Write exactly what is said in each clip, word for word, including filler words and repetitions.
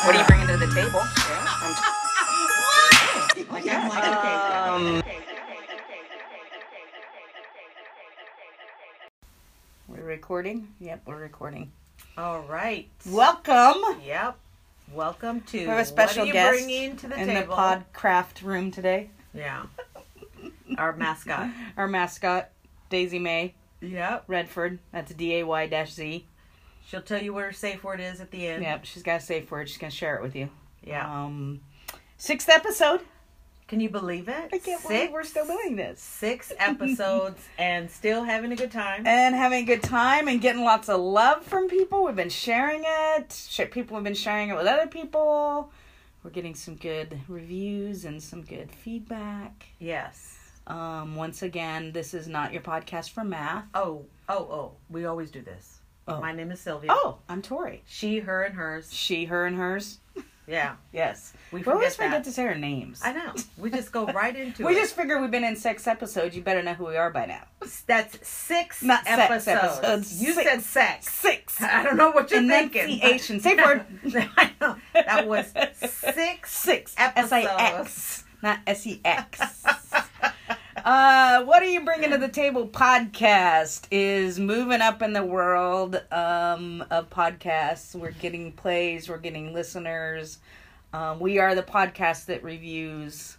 What do you bring to the table? Like I'm like, um. We're recording? Yep, we're recording. All right. Welcome. Yep. Welcome to. We have a special guest in the Pod Craft room today. Yeah. Our mascot. Our mascot, Daisy May. Yep. Redford. That's D A Y Z. She'll tell you what her safe word is at the end. Yep. She's got a safe word. She's going to share it with you. Yeah. Um, sixth episode. Can you believe it? I can't believe we're still doing this. Six episodes and still having a good time. And having a good time and getting lots of love from people. We've been sharing it. People have been sharing it with other people. We're getting some good reviews and some good feedback. Yes. Um, once again, this is not your podcast for math. Oh, oh, oh. We always do this. Oh. My name is Sylvia. Oh, I'm Tori. She, her, and hers. She, her, and hers. Yeah. Yes. We, we always forget that. to say our names. I know. We just go right into we it. We just figure we've been in six episodes. You better know who we are by now. That's six Not episodes. Sex episodes. You six. said sex. Six. I don't know what you're and thinking. And then C H and safe word. I know. That was six Six. episodes. S I X. Not S E X. Uh, what are you bringing to the table? Podcast is moving up in the world um, of podcasts. We're getting plays. We're getting listeners. Um, we are the podcast that reviews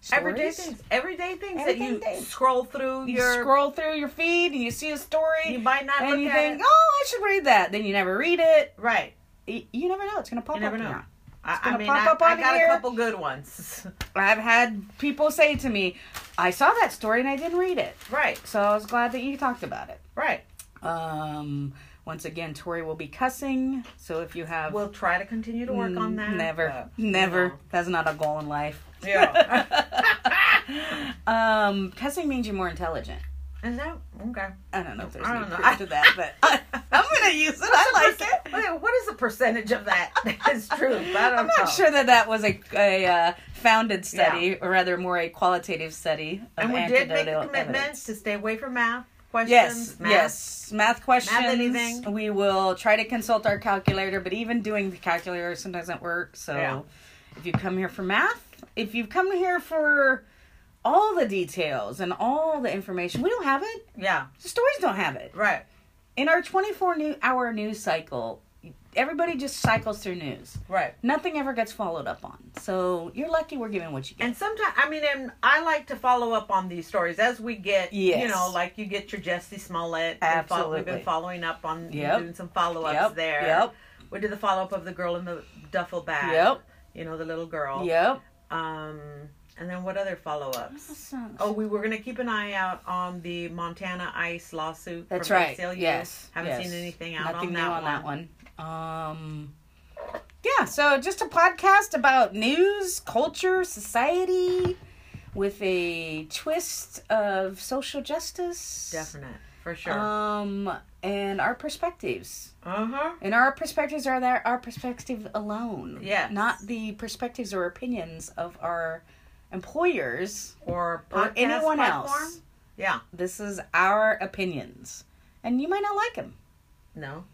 stories? everyday things. Everyday things everyday that you things. scroll through. You your... scroll through your feed and you see a story. You might not and look you at think, it. Oh, I should read that. Then you never read it. Right. You, you never know. It's going to pop you up. You never know. It's I mean, pop I, up on I got here. a couple good ones. I've had people say to me, I saw that story and I didn't read it. Right. So I was glad that you talked about it. Right. Um. Once again, Tori will be cussing. So if you have... We'll try to continue to work n- on that. Never. Uh, never. No. That's not a goal in life. Yeah. um. Cussing means you're more intelligent. Is that? Okay. I don't know if there's any proof I, to that, but I, I'm going to use it. I like percent, it. What is the percentage of that is true? I don't I'm not know. sure that that was a, a uh, founded study, yeah. or rather more a qualitative study. Of and we did make a commitment to stay away from math questions. Yes, math, yes. Math questions. Math anything. We will try to consult our calculator, but even doing the calculator sometimes doesn't work. So yeah. If you come here for math, if you've come here for... all the details and all the information. We don't have it. Yeah. The stories don't have it. Right. In our twenty-four hour news cycle, everybody just cycles through news. Right. Nothing ever gets followed up on. So you're lucky we're giving what you get. And sometimes, I mean, and I like to follow up on these stories as we get, yes. you know, like you get your Jesse Smollett. Absolutely. Follow, we've been following up on, yep. doing some follow-ups yep. there. Yep. We did the follow-up of the girl in the duffel bag. Yep. You know, the little girl. Yep. Um... And then what other follow-ups? Awesome. Oh, we were going to keep an eye out on the Montana ICE lawsuit. That's from right. A C L U. Yes. Haven't yes. seen anything out Nothing on, that, on one. that one. Um, yeah, so just a podcast about news, culture, society, with a twist of social justice. Definite, for sure. Um, and our perspectives. Uh-huh. And our perspectives are that our perspective alone. Yes. Not the perspectives or opinions of our... employers or, or anyone platform? else. Yeah. This is our opinions. And you might not like them. No.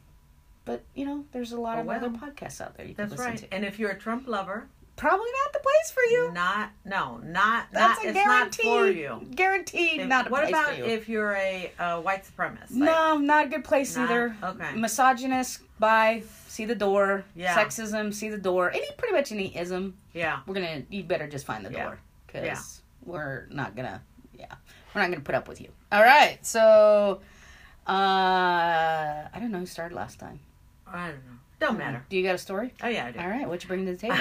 But, you know, there's a lot oh, of well. other podcasts out there you That's can listen right. to. And if you're a Trump lover... probably not the place for you. Not, no, not, That's not, a it's not for you. Guaranteed if, not a place for you. What about if you're a uh, white supremacist? Like, no, not a good place not, either. Okay. Misogynist, bye, see the door. Yeah. Sexism, see the door. Any, pretty much any ism. Yeah. We're gonna, you better just find the yeah. door. Because yeah. we're not gonna, yeah. We're not gonna put up with you. All right, so, uh, I don't know who started last time. I don't know. Don't matter. Do you got a story? Oh, yeah, I do. All right, what you bring to the table?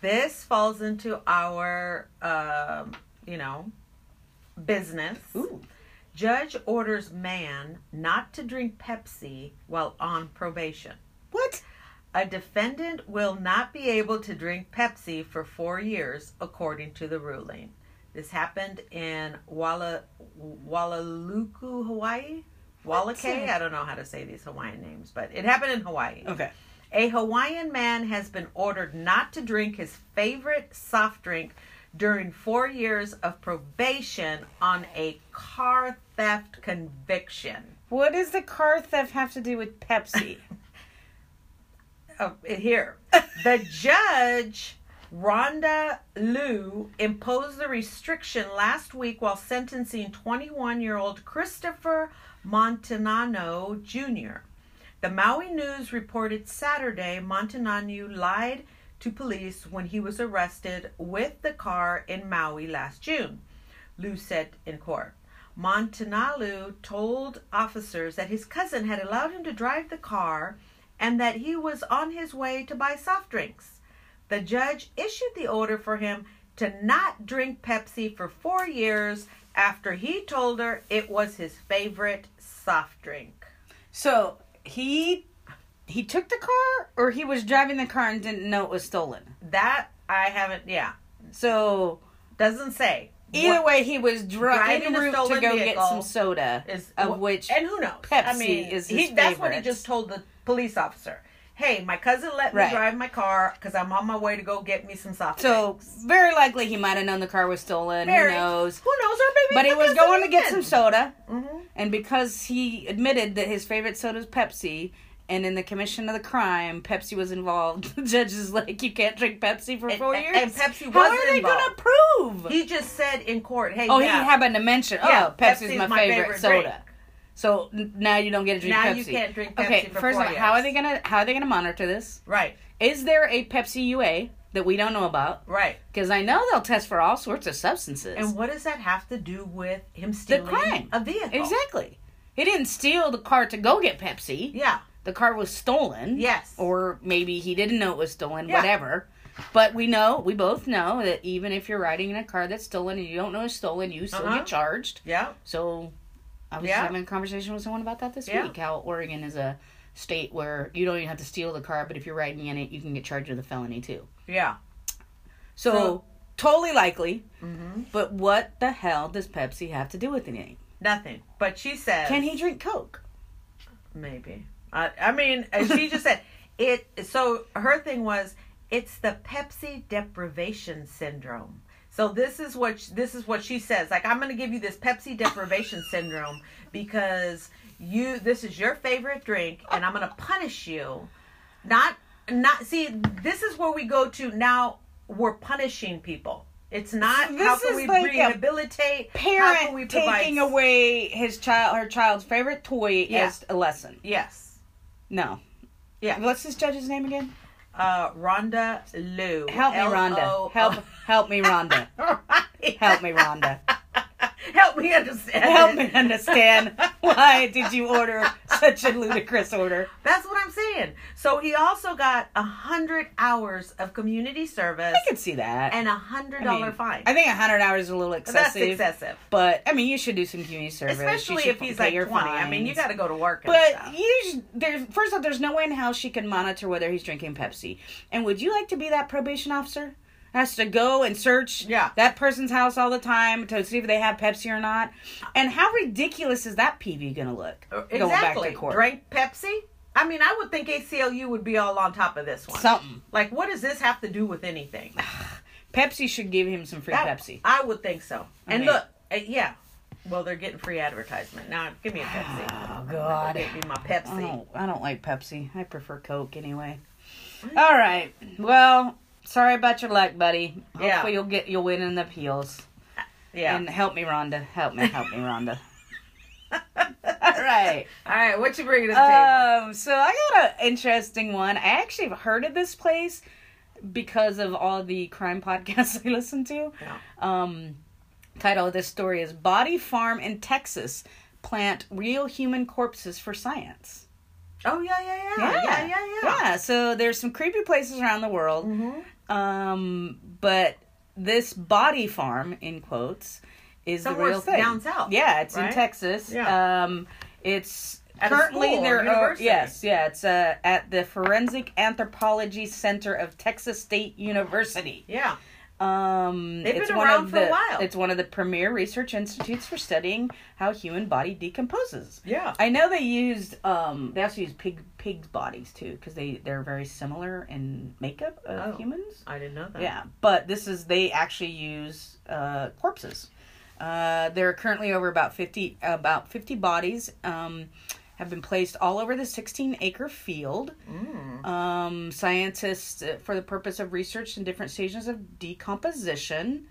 This falls into our, uh, you know, business. Ooh. Judge orders man not to drink Pepsi while on probation. What? A defendant will not be able to drink Pepsi for four years, according to the ruling. This happened in Wala, Wailuku, Hawaii? Wailuku? I don't know how to say these Hawaiian names, but it happened in Hawaii. Okay. A Hawaiian man has been ordered not to drink his favorite soft drink during four years of probation on a car theft conviction. What does the car theft have to do with Pepsi? Oh, here. The judge, Rhonda Liu, imposed the restriction last week while sentencing twenty-one-year-old Christopher Montanano Junior The Maui News reported Saturday Montanano lied to police when he was arrested with the car in Maui last June, Liu said in court. Montanano told officers that his cousin had allowed him to drive the car and that he was on his way to buy soft drinks. The judge issued the order for him to not drink Pepsi for four years after he told her it was his favorite soft drink. So he he took the car, or he was driving the car and didn't know it was stolen? That I haven't, yeah. So doesn't say. Either what, way, he was dr- driving en route to go get some soda, is, of which and who knows? Pepsi I mean, is his he, favorite. That's what he just told the police officer. Hey, my cousin let me right. drive my car because I'm on my way to go get me some soft so, drinks. So very likely he might have known the car was stolen. Very, who knows? Who knows? Or maybe but he was going to get some soda, mm-hmm. and because he admitted that his favorite soda is Pepsi, and in the commission of the crime, Pepsi was involved. The judge is like, you can't drink Pepsi for and, four years. And Pepsi was involved. How are they going to prove? He just said in court, hey, Oh, yeah, he happened to mention, oh, yeah, Pepsi's, Pepsi's my, my favorite, favorite soda. Drink. So now you don't get to drink now Pepsi. Now you can't drink Pepsi okay, for four years. Okay, first of all, how are they going to how are they going to monitor this? Right. Is there a Pepsi U A that we don't know about? Right. Because I know they'll test for all sorts of substances. And what does that have to do with him stealing the crime. A vehicle? Exactly. He didn't steal the car to go get Pepsi. Yeah. The car was stolen. Yes. Or maybe he didn't know it was stolen, yeah. whatever. But we know, we both know, that even if you're riding in a car that's stolen and you don't know it's stolen, you still uh-huh. get charged. Yeah. So I was yeah. having a conversation with someone about that this yeah. week, how Oregon is a state where you don't even have to steal the car, but if you're riding in it, you can get charged with a felony, too. Yeah. So, so totally likely. Mm-hmm. But what the hell does Pepsi have to do with anything? Nothing. But she says... Can he drink Coke? Maybe. I, I mean, she just said it. So her thing was, it's the Pepsi deprivation syndrome. So this is what this is what she says. Like, I'm going to give you this Pepsi deprivation syndrome because you this is your favorite drink, and I'm going to punish you. Not not see. This is where we go to now. We're punishing people. It's not so how can we like rehabilitate. Parent how can we taking away his child, her child's favorite toy yeah. as a lesson. Yes. No. Yeah. What's this judge's name again? Uh, Rhonda Liu. Help me, Rhonda. Help, help me, Rhonda. Right. Help me, Rhonda. Help me understand. Help me understand. Why did you order such a ludicrous order? That's what I'm saying. So he also got a hundred hours of community service. I can see that. And a hundred dollar I mean, fine. I think a hundred hours is a little excessive. That's excessive. But I mean, you should do some community service, especially if he's like twenty. Fines. I mean, you got to go to work. And but stuff. You, should, there's first off, there's no way in hell she can monitor whether he's drinking Pepsi. And would you like to be that probation officer? Has to go and search yeah. that person's house all the time to see if they have Pepsi or not. And how ridiculous is that P V going to look? Exactly. Going back to court. Drink Pepsi? I mean, I would think A C L U would be all on top of this one. Something. Like, what does this have to do with anything? Pepsi should give him some free that, Pepsi. I would think so. Okay. And look, uh, yeah. Well, they're getting free advertisement. Now, give me a Pepsi. Oh, God. Give me my Pepsi. I don't, I don't like Pepsi. I prefer Coke anyway. All right. Well... Sorry about your luck, buddy. Hopefully yeah. you'll get you'll win in the appeals. Yeah. And help me, Rhonda. Help me, help me, Rhonda. All right. All right, what you bringing to the um, table? So I got an interesting one. I actually have heard of this place because of all the crime podcasts I listen to. Yeah. Um, title of this story is Body Farm in Texas Plant Real Human Corpses for Science. Oh, yeah, yeah, yeah, yeah, yeah, yeah, yeah. Yeah, so there's some creepy places around the world, mm-hmm. um, but this body farm, in quotes, is Somewhere the real thing. Down south. Yeah, it's right? in Texas. Yeah. Um, it's At Currently, a school there are, yes, yeah, it's uh, at the Forensic Anthropology Center of Texas State University. Yeah. Um, They've it's been one around of for the, a while. It's one of the premier research institutes for studying how human body decomposes. Yeah. I know they used, um, they also used pig, pig's bodies too, because they, they're very similar in makeup of oh, humans. I didn't know that. Yeah, but this is, they actually use uh, corpses. Uh, there are currently over about fifty, about fifty bodies, um, have been placed all over the sixteen acre field. Mm. Um, scientists, uh, for the purpose of research in different stages of decomposition.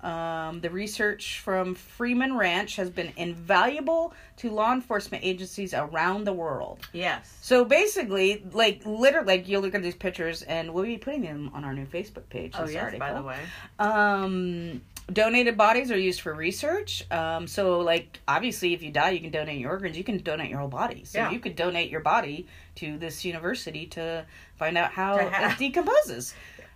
Um, the research from Freeman Ranch has been invaluable to law enforcement agencies around the world. Yes. So basically, like, literally, like, you'll look at these pictures, and we'll be putting them on our new Facebook page. Oh, yes, article. By the way. Um... Donated bodies are used for research. Um, so, like, obviously, if you die, you can donate your organs. You can donate your whole body. So yeah. You could donate your body to this university to find out how ha- it decomposes.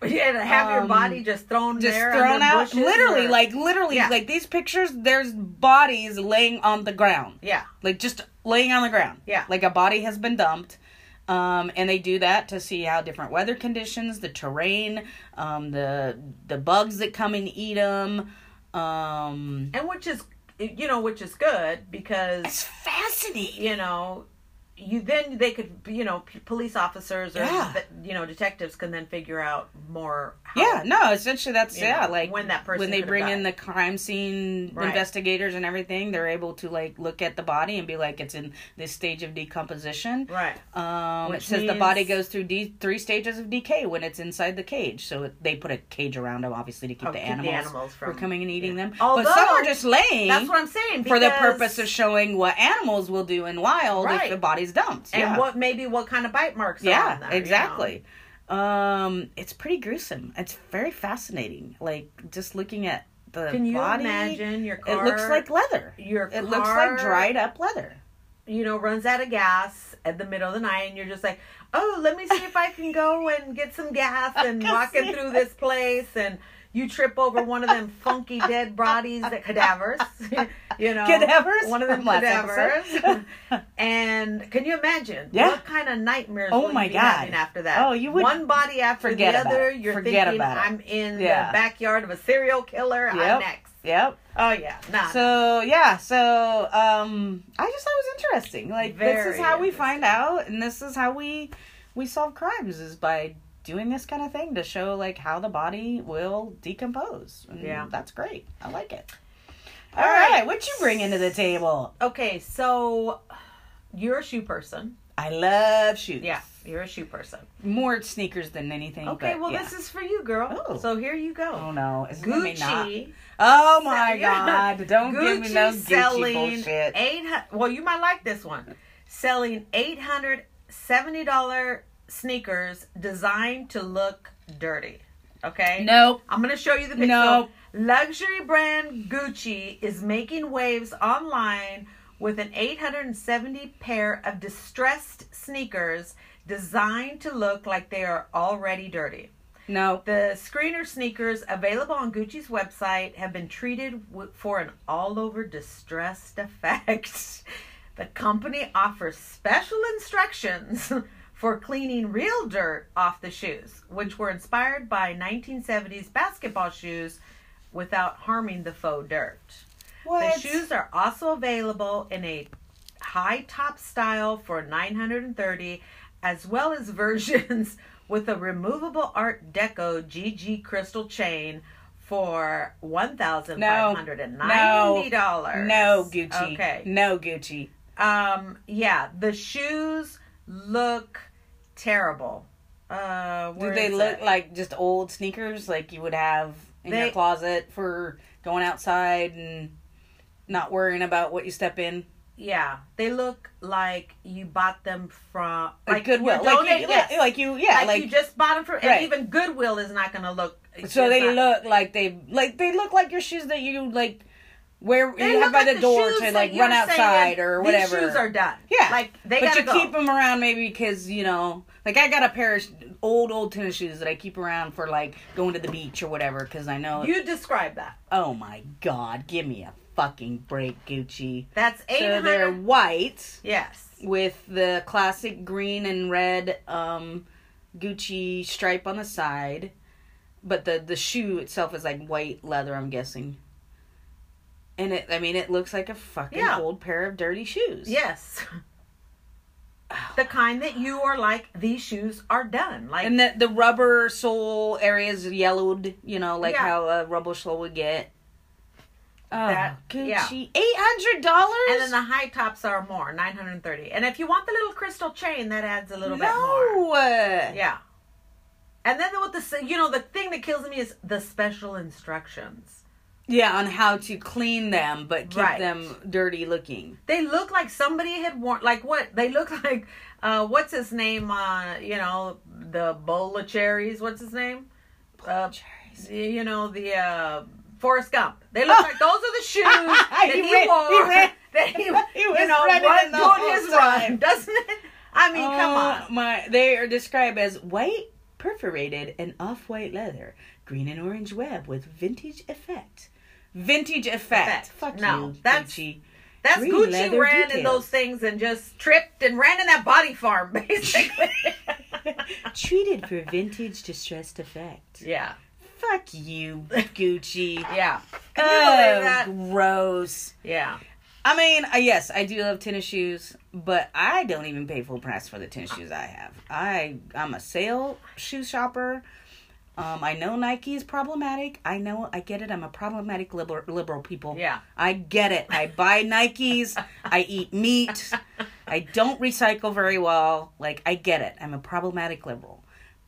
Yeah, to have um, your body just thrown just there. Just thrown out. Literally, or... like, literally, yeah. like, these pictures, there's bodies laying on the ground. Yeah. Like, just laying on the ground. Yeah. Like, a body has been dumped. Um, and they do that to see how different weather conditions, the terrain, um, the the bugs that come and eat them, um, and which is you know which is good because it's fascinating. You know, you then they could you know p- police officers or yeah. you know detectives can then figure out more. How, yeah, no, essentially that's yeah know, like when that person when they bring died. in the crime scene right. investigators and everything, they're able to like look at the body and be like it's in this stage of decomposition. Right. Um, Which it says means... the body goes through de- three stages of decay when it's inside the cage. So it, they put a cage around them obviously to keep oh, the, keep animals, the animals from coming and eating yeah. them. Although, but some are just laying. That's what I'm saying because... for the purpose of showing what animals will do in wild right. if the body's dumped. And yeah. what maybe what kind of bite marks yeah, are on them. Yeah, exactly. You know? Um, it's pretty gruesome. It's very fascinating. Like just looking at the body. Can you body, imagine your car? It looks like leather. Your car, it looks like dried up leather. You know, runs out of gas at the middle of the night, and you're just like, oh, let me see if I can go and get some gas and walking through this place, and you trip over one of them funky dead bodies, that cadavers. You know, cadavers. One of them cadavers. And can you imagine yeah. what kind of nightmares? Oh my God! Having after that, oh you would one body after the other. You're forget thinking about it. I'm in yeah. the backyard of a serial killer. Yep. I'm next. Yep. Oh yeah. Nah. So yeah. So um, I just thought it was interesting. Like Very this is how we find out, and this is how we we solve crimes is by doing this kind of thing to show like how the body will decompose. And yeah, that's great. I like it. All, All right. right, what you bringing to the table? Okay, so you're a shoe person. I love shoes. Yeah, you're a shoe person. More sneakers than anything. Okay, but, well yeah. this is for you, girl. Oh. So here you go. Oh no, is Gucci. Not? Oh my so, God! Don't Gucci give me no Gucci bullshit. Eight. Well, you might like this one. Selling eight hundred seventy dollar sneakers designed to look dirty. Okay. Nope. I'm gonna show you the picture. Nope. Luxury brand Gucci is making waves online with an eight hundred seventy pair of distressed sneakers designed to look like they are already dirty. No. The screener sneakers available on Gucci's website have been treated w- for an all-over distressed effect. The company offers special instructions for cleaning real dirt off the shoes, which were inspired by nineteen seventies basketball shoes without harming the faux dirt. What? The shoes are also available in a high top style for nine hundred thirty dollars, as well as versions with a removable Art Deco G G crystal chain for one thousand five hundred ninety dollars. No, no, no Gucci. Okay. No Gucci. Um, yeah, the shoes look terrible. Uh, Do they look it? like just old sneakers like you would have in they, your closet for going outside and not worrying about what you step in? Yeah. They look like you bought them from... Like, like Goodwill. Like you, yes. like, like you, yeah. Like, like you just bought them from... Right. And even Goodwill is not going to look... So they not, look like they... Like, they look like your shoes that you, like... Where they you have by like the, the door to like run outside or whatever. These shoes are done. Yeah, like they but you go. keep them around maybe because you know, like I got a pair of old old tennis shoes that I keep around for like going to the beach or whatever because I know you describe that. Oh my God, give me a fucking break, Gucci. That's eight hundred. So they're white. Yes. With the classic green and red um, Gucci stripe on the side. But the, the shoe itself is like white leather, I'm guessing. And it, I mean, it looks like a fucking yeah. old pair of dirty shoes. Yes. Oh. The kind that you are like, these shoes are done. Like, and the, the rubber sole areas yellowed, you know, like yeah. how a rubber sole would get. Oh, that, Gucci. Yeah. eight hundred dollars? And then the high tops are more, nine hundred thirty dollars. And if you want the little crystal chain, that adds a little no. bit more. No! Yeah. And then with the, you know, the thing that kills me is the special instructions. Yeah, on how to clean them, but keep right. them dirty looking. They look like somebody had worn, like what? They look like, uh, what's his name? Uh, you know, the bowl of cherries. What's his name? Uh, cherries. You know, the uh, Forrest Gump. They look oh. like those are the shoes that he, he ran, wore. He ran. That he, he was you know, running the whole his time. Run, doesn't it? I mean, uh, come on. My, they are described as white, perforated, and off-white leather. Green and orange web with vintage effect. Vintage effect. effect. Fuck no, you, that's, Gucci. That's Green Gucci ran details. In those things and just tripped and ran in that body farm, basically. Treated for vintage distressed effect. Yeah. Fuck you, Gucci. Yeah. Can oh, that? Gross. Yeah. I mean, yes, I do love tennis shoes, but I don't even pay full price for the tennis shoes I have. I, I'm a sale shoe shopper. Um, I know Nike is problematic. I know. I get it. I'm a problematic liberal, liberal people. Yeah. I get it. I buy Nikes. I eat meat. I don't recycle very well. Like, I get it. I'm a problematic liberal.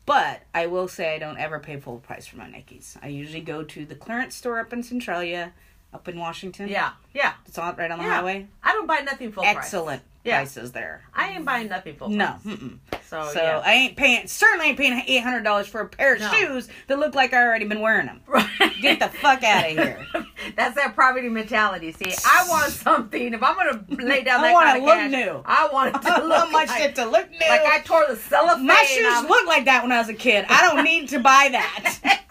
But I will say I don't ever pay full price for my Nikes. I usually go to the clearance store up in Centralia, up in Washington. Yeah. Yeah. It's all right on the yeah. highway. I don't buy nothing full Excellent price. Excellent. Yeah. Prices there. I ain't buying nothing full price. No. Mm-mm. So, so yeah. I ain't paying, certainly ain't paying eight hundred dollars for a pair of no. shoes that look like I already been wearing them. Right. Get the fuck out of here. That's that poverty mentality. See, I want something. If I'm going to lay down that kind of cash, new. I want it to look new. I want my like, shit to look new. Like I tore the cellophane. My shoes looked like that when I was a kid. I don't need to buy that.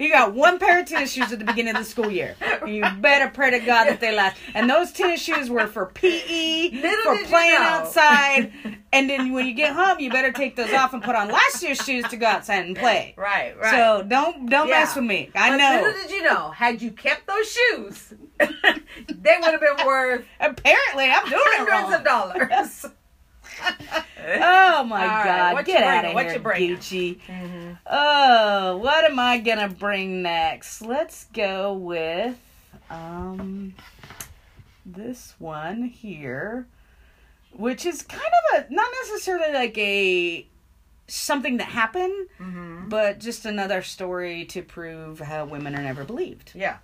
You got one pair of tennis shoes at the beginning of the school year. You better pray to God that they last. And those tennis shoes were for P E, Little for playing you know. outside. And then when you get home, you better take those off and put on last year's shoes to go outside and play. Right, right. So don't don't yeah. mess with me. I but know. Little did you know, had you kept those shoes, they would have been worth apparently I'm doing hundreds it wrong. of dollars. Oh my All God! Right, get out of what here, Gucci. Mm-hmm. Oh, what am I gonna bring next? Let's go with um this one here, which is kind of a not necessarily like a something that happened, mm-hmm. but just another story to prove how women are never believed. Yeah.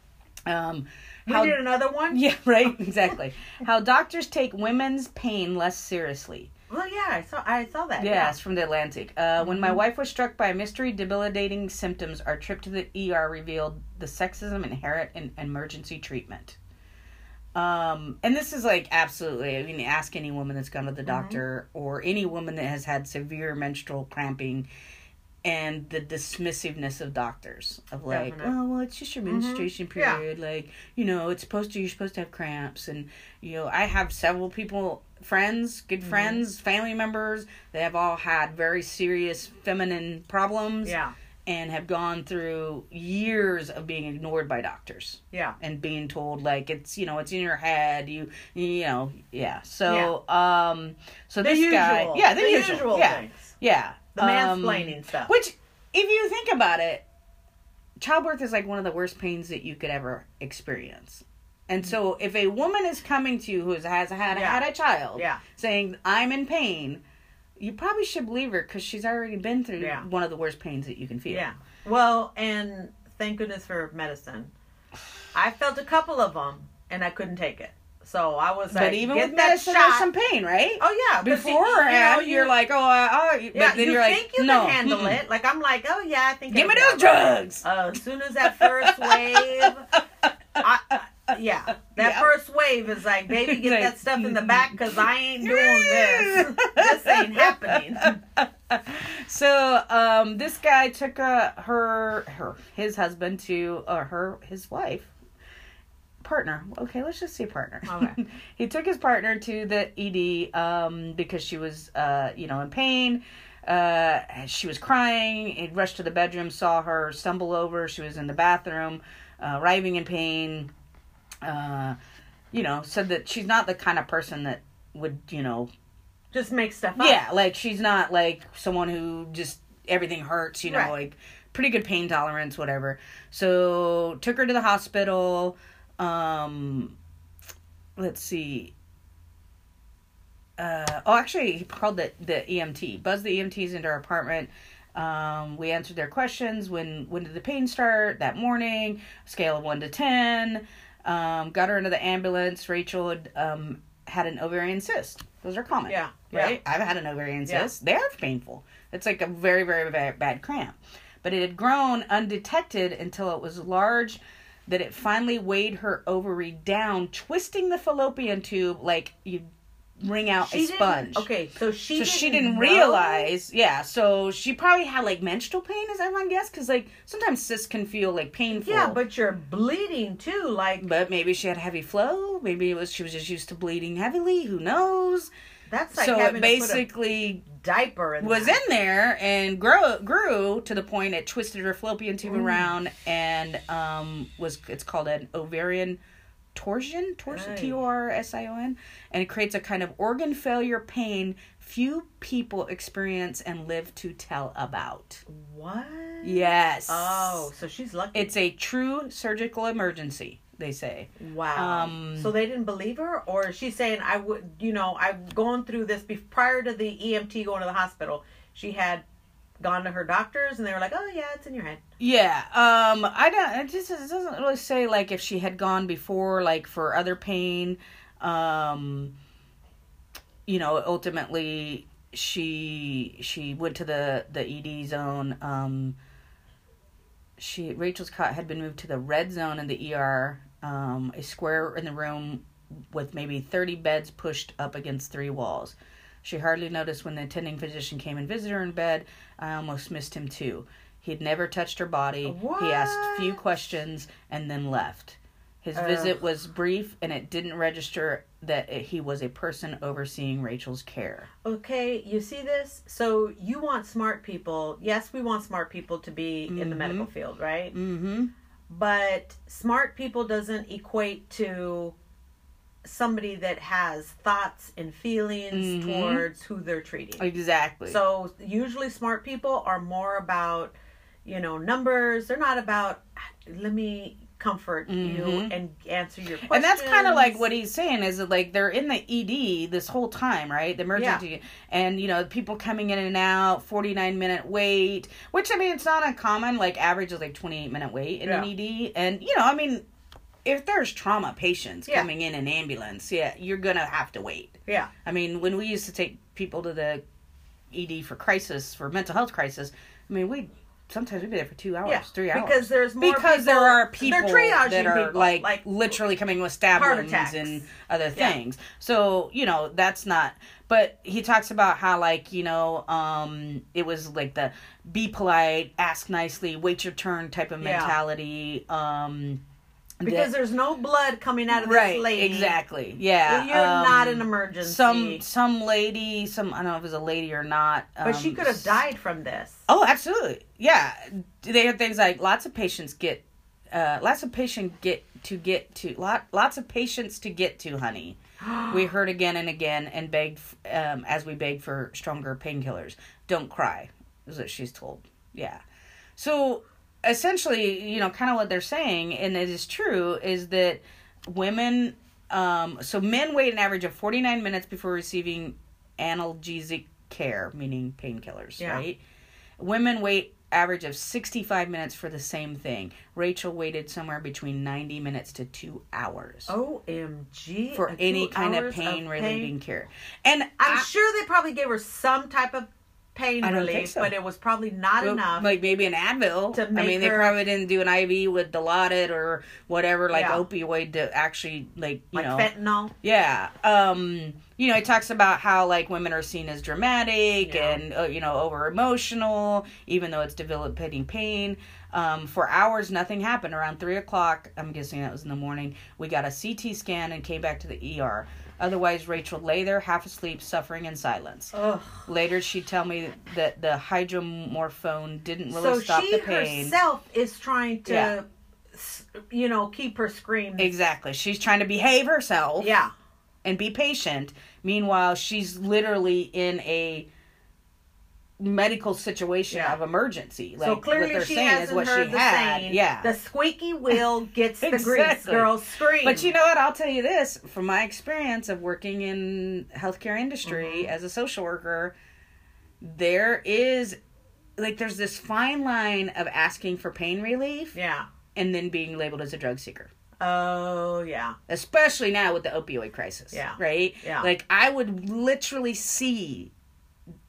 Um. We how, did another one? Yeah, right. Exactly. How doctors take women's pain less seriously. Well, yeah, I saw I saw that. Yeah, yeah. It's from The Atlantic. Uh, mm-hmm. When my wife was struck by a mystery, debilitating symptoms, our trip to the E R revealed the sexism inherent in emergency treatment. Um, and this is like absolutely, I mean, ask any woman that's gone to the doctor mm-hmm. or any woman that has had severe menstrual cramping. And the dismissiveness of doctors of like, Definitely. oh well, it's just your menstruation mm-hmm. period. Yeah. Like, you know, it's supposed to you're supposed to have cramps, and you know, I have several people, friends, good mm-hmm. friends, family members, they have all had very serious feminine problems. Yeah. And have gone through years of being ignored by doctors. Yeah. And being told like it's you know it's in your head you you know yeah so yeah. um so the this usual. guy yeah the, the usual, usual yeah things. yeah. The mansplaining um, stuff. Which, if you think about it, childbirth is like one of the worst pains that you could ever experience. And so if a woman is coming to you who has had, yeah. had a child yeah. saying, I'm in pain, you probably should believe her because she's already been through yeah. one of the worst pains that you can feel. Yeah. Well, and thank goodness for medicine. I felt a couple of them, and I couldn't take it. So I was but like, even get with that medicine, shot. There's some pain, right? Oh yeah. Before or after, you're like, oh, uh, oh. But yeah, then you you're think like, you no, can handle mm-mm. it. Like I'm like, oh yeah, I think. Give me those drugs. Uh, as soon as that first wave, I, I, yeah, that yeah. first wave is like, baby, get like, that stuff in the back because I ain't doing this. This ain't happening. So um, this guy took uh, her, her, his husband to uh, her, his wife. partner. Okay, let's just say partner. Okay. He took his partner to the E D um, because she was, uh, you know, in pain. Uh, she was crying. He rushed to the bedroom, saw her stumble over. She was in the bathroom, uh, writhing in pain. Uh, you know, said that she's not the kind of person that would, you know... just make stuff up. Yeah, like, she's not, like, someone who just... everything hurts, you know, right. like... pretty good pain tolerance, whatever. So, took her to the hospital. Um, let's see. Uh, oh, actually, he called the, the E M T. Buzzed the E M Ts into our apartment. Um, we answered their questions. When when did the pain start? That morning. Scale of one to ten. Um, got her into the ambulance. Rachel had, um, had an ovarian cyst. Those are common. Yeah. Right? Yeah. I've had an ovarian cyst. Yeah. They are painful. It's like a very, very, very bad cramp. But it had grown undetected until it was large that it finally weighed her ovary down, twisting the fallopian tube like you wring out she a sponge. Okay, so she so didn't she didn't know? realize. Yeah, so she probably had like menstrual pain, is that my guess? Because like sometimes cysts can feel like painful. Yeah, but you're bleeding too, like. But maybe she had heavy flow. Maybe it was she was just used to bleeding heavily. Who knows? That's like so having it basically to put a diaper in was that. in there and grow, grew to the point it twisted her fallopian tube mm. around and um was it's called an ovarian torsion, torsion, T O R S I O N, and it creates a kind of organ failure pain few people experience and live to tell about. What? Yes. Oh, so she's lucky. It's a true surgical emergency. They say. Wow. Um, so they didn't believe her? Or she's saying, I would, you know, I've gone through this be- prior to the E M T going to the hospital. She had gone to her doctors and they were like, oh, yeah, it's in your head. Yeah. Um, I don't, it just it doesn't really say, like, if she had gone before, like, for other pain. Um, you know, ultimately, she she went to the, the E D zone. Um, she Rachel's cot had been moved to the red zone in the E R. Um, a square in the room with maybe thirty beds pushed up against three walls. She hardly noticed when the attending physician came and visited her in bed. I almost missed him too. He'd never touched her body. What? He asked few questions and then left. His uh. visit was brief and it didn't register that it, he was a person overseeing Rachel's care. Okay, you see this? So you want smart people. Yes, we want smart people to be mm-hmm. in the medical field, right? Mm-hmm. But smart people doesn't equate to somebody that has thoughts and feelings mm-hmm. towards who they're treating. Exactly. So usually smart people are more about, you know, numbers. They're not about, let me comfort mm-hmm. you and answer your questions. And that's kind of like what he's saying is that, like, they're in the E D this whole time, right? The emergency. Yeah. And, you know, people coming in and out, forty-nine minute wait, which, I mean, it's not uncommon. Like, average is like twenty-eight minute wait in yeah. an E D. And, you know, I mean, if there's trauma patients yeah. coming in an ambulance, yeah, you're going to have to wait. Yeah. I mean, when we used to take people to the E D for crisis, for mental health crisis, I mean, we... sometimes we'd be there for two hours, yeah, three hours. Because there's more Because people, there are people that are, people, like, like, literally coming with stab wounds and other things. Yeah. So, you know, that's not... But he talks about how, like, you know, um, it was, like, the be polite, ask nicely, wait your turn type of mentality. Yeah. Um, because that, there's no blood coming out of right, this lady. Exactly, yeah. You're um, not an emergency. Some some lady, some I don't know if it was a lady or not. Um, but she could have died from this. Oh, absolutely. Yeah, they have things like lots of patients get, uh, lots of patient get to get to lot lots of patients to get to, honey. We heard again and again and begged um, as we begged for stronger painkillers. Don't cry, is what she's told. Yeah, so essentially, you know, kind of what they're saying, and it is true, is that women, um, so men wait an average of forty-nine minutes before receiving analgesic care, meaning painkillers, yeah. right? Women wait average of sixty-five minutes for the same thing. Rachel waited somewhere between ninety minutes to two hours. O M G. For any kind of pain-related care. And I'm I, sure they probably gave her some type of pain relief, so. But it was probably not well, enough. Like maybe an Advil. To make I mean, her... they probably didn't do an I V with Dilaudid or whatever, like yeah. opioid to actually, like, you like know. Like fentanyl? Yeah. Um, you know, it talks about how, like, women are seen as dramatic yeah. and, uh, you know, over-emotional, even though it's debilitating pain. Um, for hours, nothing happened. Around three o'clock, I'm guessing that was in the morning, we got a C T scan and came back to the E R. Otherwise, Rachel lay there, half asleep, suffering in silence. Ugh. Later, she'd tell me that the hydromorphone didn't really so stop the pain. So she herself is trying to, yeah. you know, keep her screams. Exactly. She's trying to behave herself. Yeah. And be patient. Meanwhile, she's literally in a medical situation yeah. of emergency. Like, so clearly, what they're she saying hasn't is what heard she the had. Saying, yeah, the squeaky wheel gets the exactly. grease. Girls scream. But you know what? I'll tell you this from my experience of working in healthcare industry mm-hmm. as a social worker. There is, like, there's this fine line of asking for pain relief, yeah, and then being labeled as a drug seeker. Oh, yeah. Especially now with the opioid crisis. Yeah. Right. Yeah. Like I would literally see.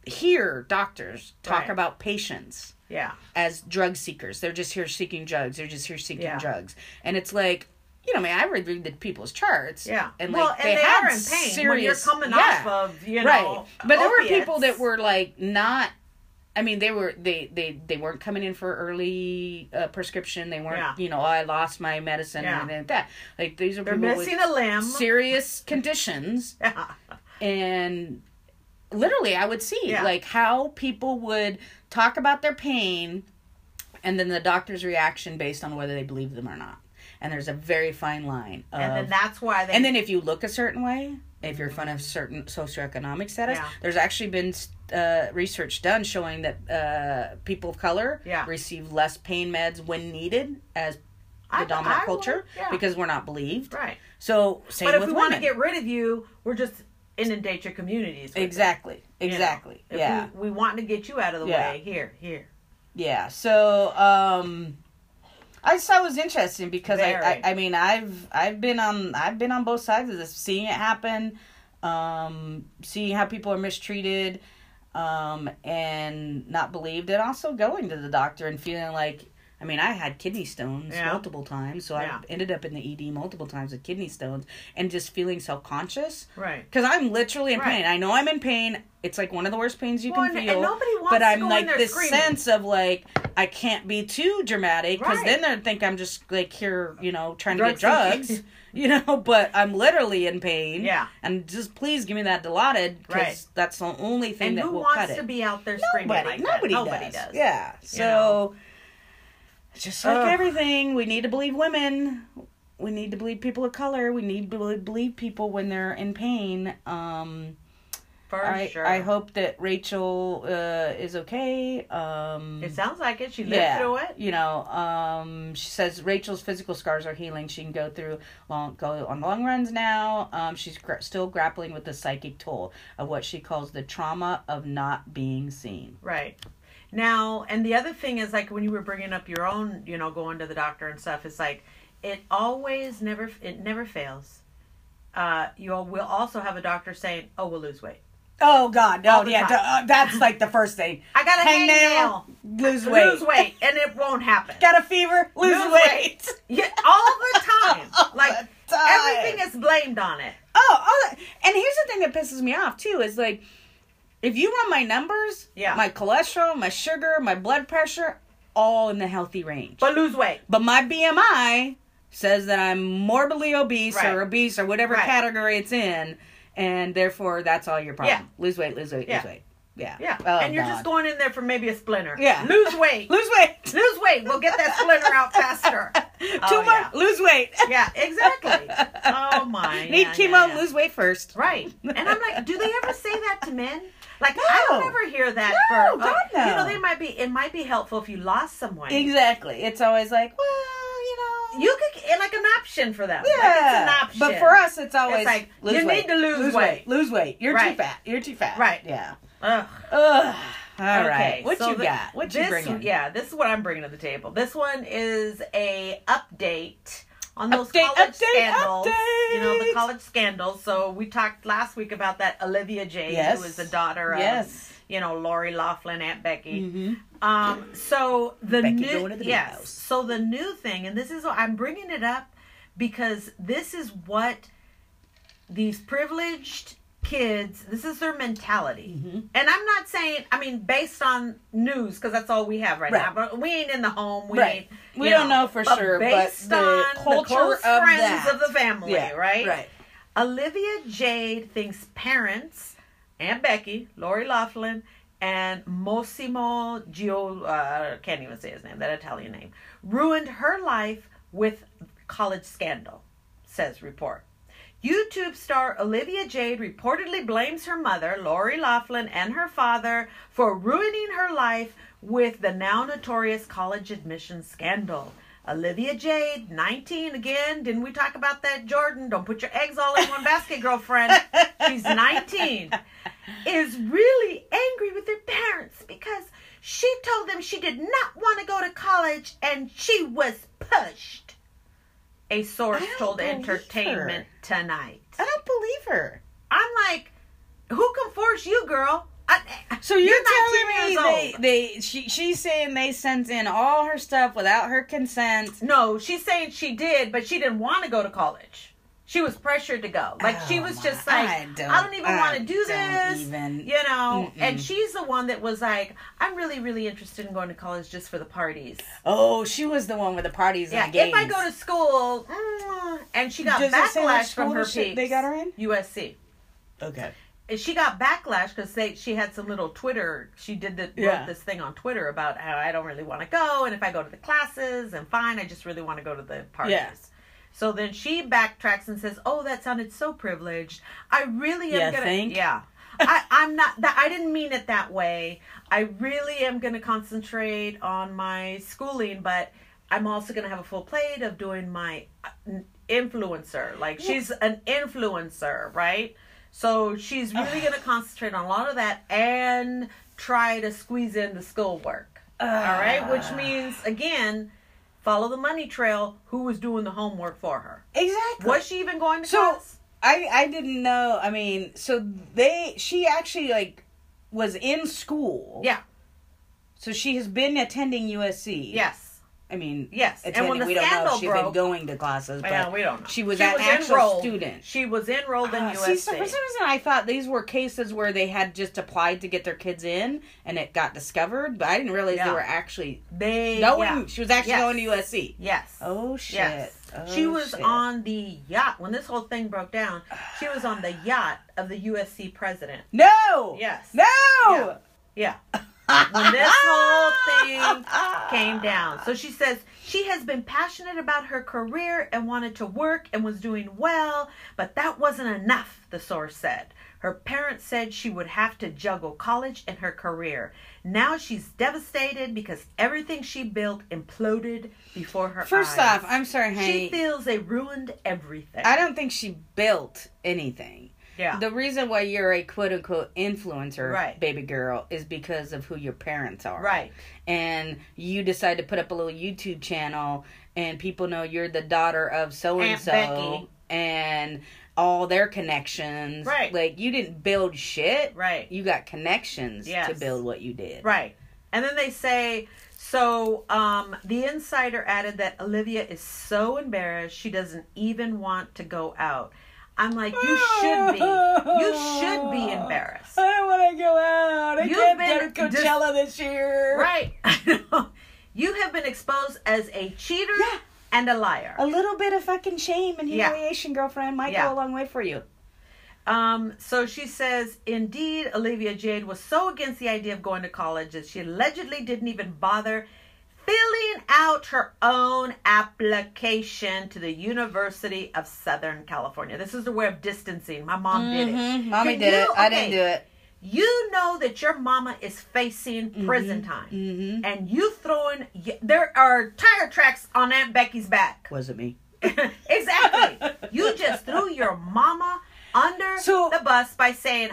Hear doctors talk right. about patients yeah. as drug seekers. They're just here seeking drugs. They're just here seeking yeah. drugs. And it's like, you know, I mean, I read the people's charts. Yeah. And, well, like, and they, they had are in pain serious, when you're coming yeah, off of, you know, right. But opiates. There were people that were, like, not, I mean, they, were, they, they, they weren't coming in for early uh, prescription. They weren't, yeah. you know, oh, I lost my medicine yeah. and everything like that. Like, these are They're people missing with a limb. Serious conditions. yeah. And... Literally, I would see, yeah. like, how people would talk about their pain and then the doctor's reaction based on whether they believe them or not. And there's a very fine line. Of, and then that's why they... And then if you look a certain way, if you're from a certain socioeconomic status, yeah. there's actually been uh, research done showing that uh, people of color yeah. receive less pain meds when needed as the I, dominant I, culture I, yeah. because we're not believed. Right. So, same with women. But if we want to get rid of you, we're just... inundate your communities. Exactly. It. Exactly. You know, yeah. We, we want to get you out of the yeah. way. Here, here. Yeah. So, um, I just thought it was interesting because I, I, I mean, I've, I've been on, I've been on both sides of this, seeing it happen, um, seeing how people are mistreated, um, and not believed, and also going to the doctor and feeling like, I mean, I had kidney stones yeah. multiple times, so yeah. I ended up in the E D multiple times with kidney stones and just feeling self-conscious. Right. Because I'm literally in right. pain. I know I'm in pain. It's like one of the worst pains you well, can and, feel. And nobody wants but to I'm go like in there this screaming. Sense of like, I can't be too dramatic because right. then they think I'm just like here, you know, trying drugs to get drugs, you know, but I'm literally in pain. Yeah. And just please give me that Dilaudid because right. that's the only thing and that will cut it. And who wants to be out there screaming nobody, like nobody that? Does. Nobody does. Yeah. So... You know? Just like Ugh. Everything, we need to believe women. We need to believe people of color. We need to believe people when they're in pain. Um, For I, sure. I hope that Rachel uh, is okay. Um, it sounds like it. She lived yeah, through it. You know, um, she says Rachel's physical scars are healing. She can go through long go on long runs now. Um, she's gra- still grappling with the psychic toll of what she calls the trauma of not being seen. Right. Now, and the other thing is, like, when you were bringing up your own, you know, going to the doctor and stuff, it's like, it always never, it never fails. Uh, you will also have a doctor saying, oh, we'll lose weight. Oh, God. No, yeah. To, uh, that's, like, the first thing. I got a hangnail. Lose weight. Lose weight. And it won't happen. Got a fever. Lose, lose weight. weight. Yeah, all the time. all like, the time. Everything is blamed on it. Oh, all that. And here's the thing that pisses me off, too, is, like, if you run my numbers, yeah. my cholesterol, my sugar, my blood pressure, all in the healthy range. But lose weight. But my B M I says that I'm morbidly obese right. or obese or whatever right. category it's in, and therefore that's all your problem. Yeah. Lose weight, lose weight, yeah. lose weight. Yeah. Yeah. Oh, and you're God. Just going in there for maybe a splinter. Yeah. Lose weight. lose weight. Lose weight. We'll get that splinter out faster. Too oh, much. Yeah. Lose weight. Yeah, exactly. Oh, my. Need yeah, chemo, yeah, yeah. lose weight first. Right. And I'm like, do they ever say that to men? Like, no. I don't ever hear that. No, for, God, oh, no. You know, they might be, it might be helpful if you lost someone. Exactly. It's always like, well, you know. You could, like, an option for them. Yeah. Like, it's an option. But for us, it's always, it's like, lose you weight. need to lose, lose weight. weight. Lose weight. You're right. too fat. You're too fat. Right. Yeah. Ugh. Ugh. All okay, right. What so you the, got? What this, you bringing? Yeah, this is what I'm bringing to the table. This one is a update on those update, college update, scandals. Update. You know, the college scandals. So we talked last week about that Olivia Jade, yes. who is the daughter of yes. you know, Lori Loughlin, Aunt Becky. Mm-hmm. Um, so the Becky new going to the yes, house. So the new thing, and this is I'm bringing it up because this is what these privileged kids, this is their mentality. Mm-hmm. And I'm not saying, I mean, based on news, because that's all we have right, right now. But we ain't in the home. We right. ain't. We don't know, know for but sure. Based but the on culture the close of friends that. Of the family, yeah, right? Right. Olivia Jade thinks parents, Aunt Becky, Lori Loughlin, and Massimo Gio, uh, can't even say his name, that Italian name, ruined her life with college scandal, says report. YouTube star Olivia Jade reportedly blames her mother, Lori Loughlin, and her father for ruining her life with the now notorious college admissions scandal. Olivia Jade, nineteen again. Didn't we talk about that, Jordan? Don't put your eggs all in one basket, girlfriend. She's nineteen. Is really angry with her parents because she told them she did not want to go to college and she was pushed. A source told Entertainment her. Tonight. I don't believe her. I'm like, who can force you, girl? I, so you're, you're telling me they, they she she's saying they sent in all her stuff without her consent? No, she's saying she did, but she didn't want to go to college. She was pressured to go. Like oh she was my, just like, I don't, I don't even want to do this, even, you know. Mm-mm. And she's the one that was like, I'm really, really interested in going to college just for the parties. Oh, she was the one with the parties. Yeah, and the games. If I go to school, mm, and she got Does backlash from her peeps. They got her in U S C. Okay. She got backlash because they she had some little Twitter. She did the, yeah. wrote this thing on Twitter about how I don't really want to go, and if I go to the classes, and fine, I just really want to go to the parties. Yeah. So then she backtracks and says, "Oh, that sounded so privileged. I really am you gonna think? yeah. I, I'm not that. I didn't mean it that way. I really am gonna concentrate on my schooling, but I'm also gonna have a full plate of doing my influencer. Like yeah. she's an influencer, right?" So she's really going to concentrate on a lot of that and try to squeeze in the schoolwork. Uh, all right? Which means, again, follow the money trail. Who was doing the homework for her? Exactly. Was she even going to so, class? I, I didn't know. I mean, so they, she actually, like, was in school. Yeah. So she has been attending U S C. Yes. I mean, yes. And when the we don't know if she's been going to classes, but yeah, we don't know. She was she an was actual enrolled. student. She was enrolled in uh, U S C. See, so for some reason, I thought these were cases where they had just applied to get their kids in, and it got discovered, but I didn't realize yeah. they were actually they, going. Yeah. She was actually yes. going to U S C. Yes. Oh, shit. Yes. Oh, she was shit. on the yacht. When this whole thing broke down, she was on the yacht of the U S C president. No! Yes. No! Yeah. yeah. When this whole thing came down. So she says she has been passionate about her career and wanted to work and was doing well, but that wasn't enough, the source said. Her parents said she would have to juggle college and her career. Now she's devastated because everything she built imploded before her First eyes. First off, I'm sorry, honey. She feels they ruined everything. I don't think she built anything. Yeah. The reason why you're a quote-unquote influencer, right. baby girl, is because of who your parents are. Right. And you decide to put up a little YouTube channel, and people know you're the daughter of so-and-so. Aunt Becky. And all their connections. Right. Like, you didn't build shit. Right. You got connections yes. to build what you did. Right. And then they say... So, um, the insider added that Olivia is so embarrassed, she doesn't even want to go out. I'm like, you should be. You should be embarrassed. I don't want to go out. I You've can't go to Coachella dis- this year. Right. You have been exposed as a cheater yeah. and a liar. A little bit of fucking shame and humiliation, yeah. girlfriend, might yeah. go a long way for you. Um, so she says, indeed, Olivia Jade was so against the idea of going to college that she allegedly didn't even bother filling out her own application to the University of Southern California. This is the way of distancing. My mom mm-hmm. did it. Mommy did it. Okay, I didn't do it. You know that your mama is facing mm-hmm. prison time. Mm-hmm. And you throwing... There are tire tracks on Aunt Becky's back. Wasn't me. Exactly. You just threw your mama under so, the bus by saying...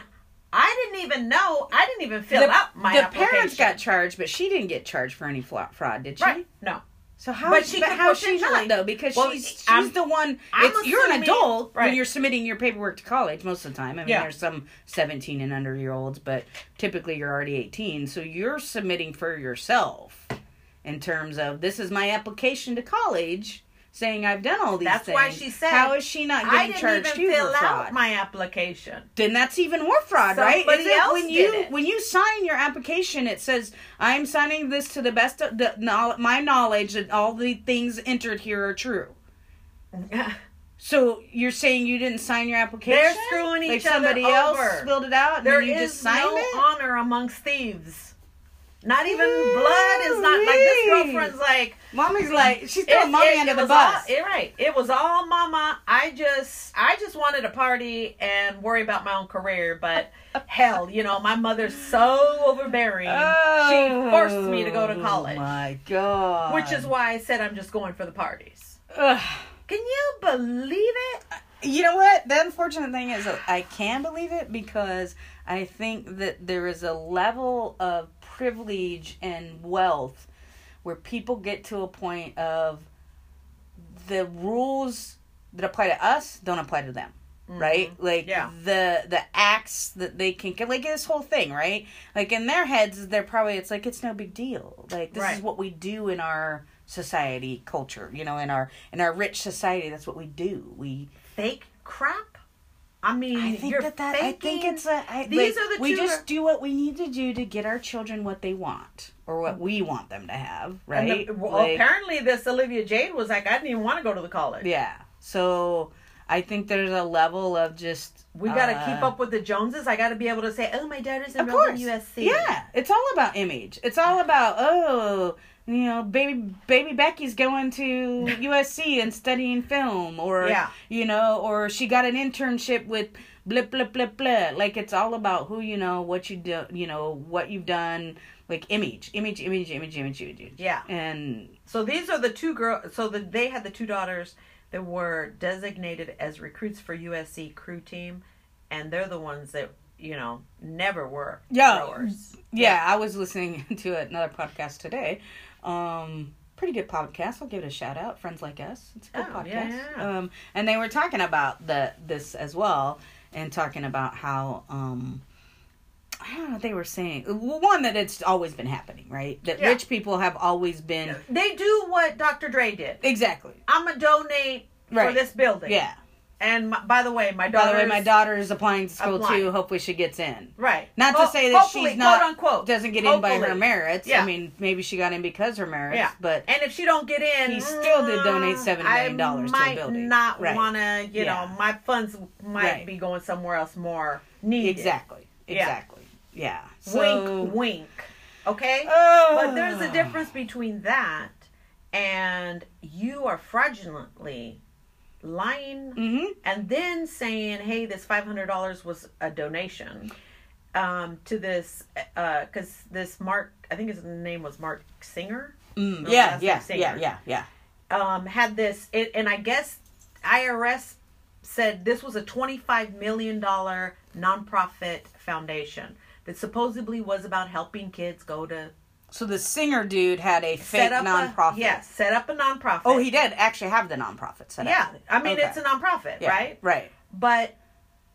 I didn't even know. I didn't even fill the, out my the application. The parents got charged, but she didn't get charged for any fraud, did she? Right. No. So how? But she, but how she's not though, because well, she's she's I'm, the one. It's, you're an adult right. when you're submitting your paperwork to college most of the time. I mean, yeah. there's some seventeen and under year olds, but typically you're already eighteen, so you're submitting for yourself. In terms of, this is my application to college, saying I've done all these that's things. That's why she said, how is she not getting charged you for fraud? I didn't even fill out my application. Then that's even more fraud, Somebody right? Is it when you it. when you sign your application, it says, I'm signing this to the best of the, my knowledge that all the things entered here are true. So you're saying you didn't sign your application? They're screwing each like other over. Somebody else spilled it out and there then you just signed no it? There is no honor amongst thieves. Not even Ooh, blood is not, like, this girlfriend's like... Mommy's like, she's throwing mommy under the bus. All, it, right. It was all mama. I just, I just wanted a party and worry about my own career, but hell, you know, my mother's so overbearing. Oh, she forced me to go to college. Oh, my God. Which is why I said I'm just going for the parties. Ugh. Can you believe it? You know what? The unfortunate thing is I can believe it because I think that there is a level of privilege and wealth where people get to a point of the rules that apply to us don't apply to them, mm-hmm. right? Like yeah. the the acts that they can get, like this whole thing, right? Like in their heads, they're probably, it's like, it's no big deal. Like this right. is what we do in our society, culture, you know, in our in our rich society, that's what we do. We fake crap. I mean, I think you're that, that I think it's a. I, these like, are the we two just are, do what we need to do to get our children what they want or what we want them to have, right? The, well, like, apparently, this Olivia Jade was like, I didn't even want to go to the college. Yeah, so I think there's a level of just we uh, got to keep up with the Joneses. I got to be able to say, oh, my daughter's enrolled in U S C. Yeah, it's all about image. It's all about oh. You know, baby, baby Becky's going to U S C and studying film, or yeah. you know, or she got an internship with blah blah blah blah. Like it's all about who you know, what you do, you know, what you've done. Like image, image, image, image, image, image. Yeah. And so these are the two girls. So the, they had the two daughters that were designated as recruits for U S C crew team, and they're the ones that. You know, never were yeah. growers. Yeah, I was listening to another podcast today. Um, pretty good podcast. I'll give it a shout out. Friends Like Us. It's a good oh, podcast. Yeah, yeah. Um, and they were talking about the this as well and talking about how, um, I don't know what they were saying. Well, one, that it's always been happening, right? That yeah. rich people have always been. They do what Doctor Dre did. Exactly. I'm going to donate right. for this building. Yeah. And my, by the way, my daughter. By the way, my daughter is applying to school applying. too. Hopefully, she gets in. Right. Not well, to say that she's not quote unquote, doesn't get hopefully. in by her merits. Yeah. I mean, maybe she got in because her merits. Yeah. But and if she don't get in, he still did donate seven million dollars to the building. I might not right. want to. You yeah. know, my funds might right. be going somewhere else more needed. Exactly. Exactly. Yeah. yeah. So, wink, wink. Okay. Oh. But there's a difference between that and you are fraudulently. lying mm-hmm. and then saying, hey, this five hundred dollars was a donation um, to this, because uh, this Mark, I think his name was Mark Singer. Mm. No, yeah, yeah, Singer. yeah, yeah, yeah, yeah, um, had this, it, and I guess I R S said this was a twenty-five million dollars nonprofit foundation that supposedly was about helping kids go to. So the Singer dude had a fake nonprofit. Yes, yeah, set up a nonprofit. Oh, he did actually have the nonprofit set yeah. up. Yeah, I mean, okay. it's a nonprofit, yeah, right? Right. But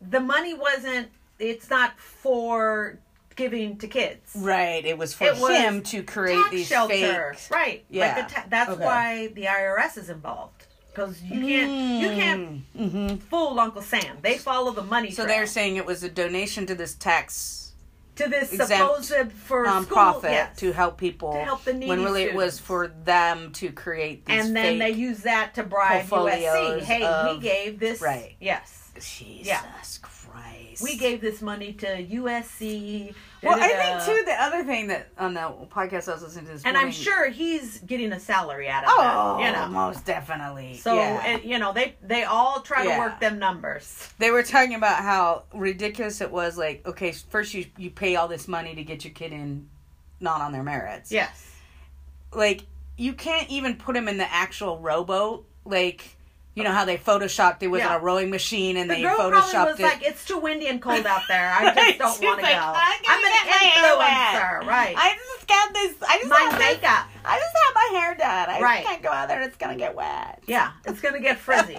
the money wasn't, it's not for giving to kids. Right, it was for it him was to create these shelter. fake. Right, yeah. Like ta- that's okay. why the I R S is involved. Because you can't, mm. you can't mm-hmm. fool Uncle Sam. They follow the money So trail. They're saying it was a donation to this tax... To this supposed for nonprofit yes. to help people, to help the needy when really students. It was for them to create these and then fake they use that to bribe U S C. Hey, of, we gave this. Right. Yes. Jesus yeah. Christ. We gave this money to U S C. Da, well, da, da. I think too the other thing that on the podcast I was listening to this, and morning, I'm sure he's getting a salary out of oh, that. Oh, you know? Most definitely. So yeah. and, you know they they all try yeah. to work them numbers. They were talking about how ridiculous it was. Like, okay, first you you pay all this money to get your kid in, not on their merits. Yes. Like you can't even put him in the actual rowboat. Like. You know how they photoshopped it was yeah. on a rowing machine and the they photoshopped it. The girl probably was it. like, it's too windy and cold out there. I just right. don't want to like, go. I'm an influencer, right? I just got this. I just my makeup. This, I just had my hair done. that. I right. can't go out there. It's going to get wet. Yeah, it's going to get frizzy.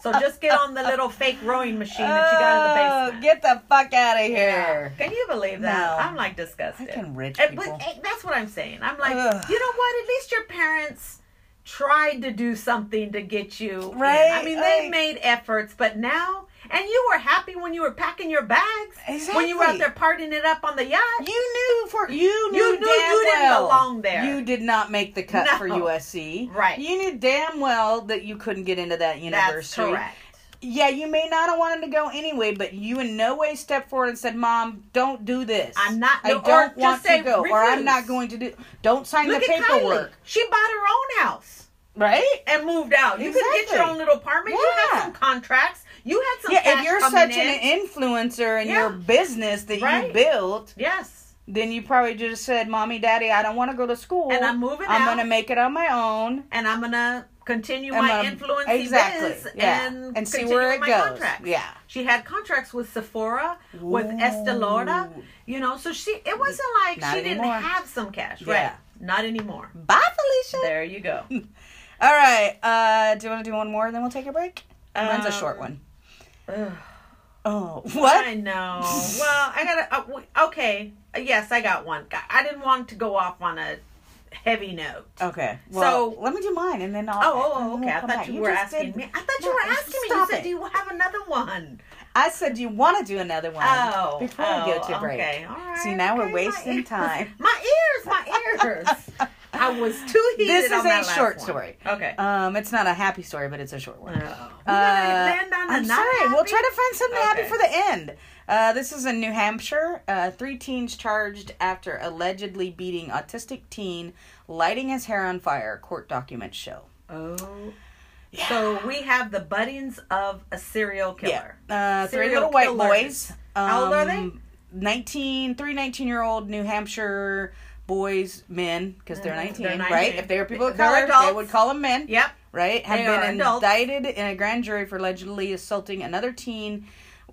So just get on the little fake rowing machine oh, that you got in the basement. Get the fuck out of here. Yeah. Can you believe that? No. I'm like disgusted. I can rich people. And, but, and that's what I'm saying. I'm like, ugh. You know what? At least your parents tried to do something to get you. Right. In. I mean, they I... made efforts, but now... And you were happy when you were packing your bags. Exactly. When you were out there partying it up on the yacht. You knew for you knew, you, knew you didn't belong there. You did not make the cut no. for U S C. Right. You knew damn well that you couldn't get into that university. That's correct. Yeah, you may not have wanted to go anyway, but you in no way stepped forward and said, "Mom, don't do this. I'm not. No, I don't want to go, refuse. Or I'm not going to do. Don't sign Look the paperwork." Kylie. She bought her own house, right, and moved out. You exactly. could get your own little apartment. Yeah. You had some contracts. You had some. Yeah, if you're such in. an influencer in yeah. your business that right. you built, yes, then you probably just said, "Mommy, Daddy, I don't want to go to school, and I'm moving. I'm going to make it on my own, and I'm going to continue and my um, influencing exactly. biz yeah. and, and see where it my goes." Contracts. Yeah, she had contracts with Sephora, ooh. With Estée Lauder, you know. So she, it wasn't like Not she anymore. Didn't have some cash, yeah. right? Not anymore. Bye, Felicia. There you go. All right. Uh, do you want to do one more? Then we'll take a break. Um, Mine's a short one. Ugh. Oh, what? I know. Well, I got to... Uh, okay. Yes, I got one. I didn't want to go off on a heavy note. Okay. Well, so let me do mine, and then I'll... Oh, oh okay. I thought you, you were asking did, me. I thought no, you were asking me. You said, it. Do you have another one? I said, do you want to do another one? Oh. Before oh, we go to break. Okay. All right. See, now okay, we're wasting my time. my ears, my ears. I was too heated. This is on a short one. Story. Okay. Um, it's not a happy story, but it's a short one. Oh. Uh, We're gonna land on I'm sorry. Happy? We'll try to find something okay. happy for the end. Uh, this is in New Hampshire. Uh, three teens charged after allegedly beating autistic teen, lighting his hair on fire. Court documents show. Oh. Yeah. So we have the buddings of a serial killer. Yeah. Uh, serial three little killers. White boys. Um, How old are they? Nineteen. Three nineteen-year-old New Hampshire. Boys, men, because they're, they're nineteen, right? If they were people of color, they would call them men. Yep. Right? Have been indicted in a grand jury for allegedly assaulting another teen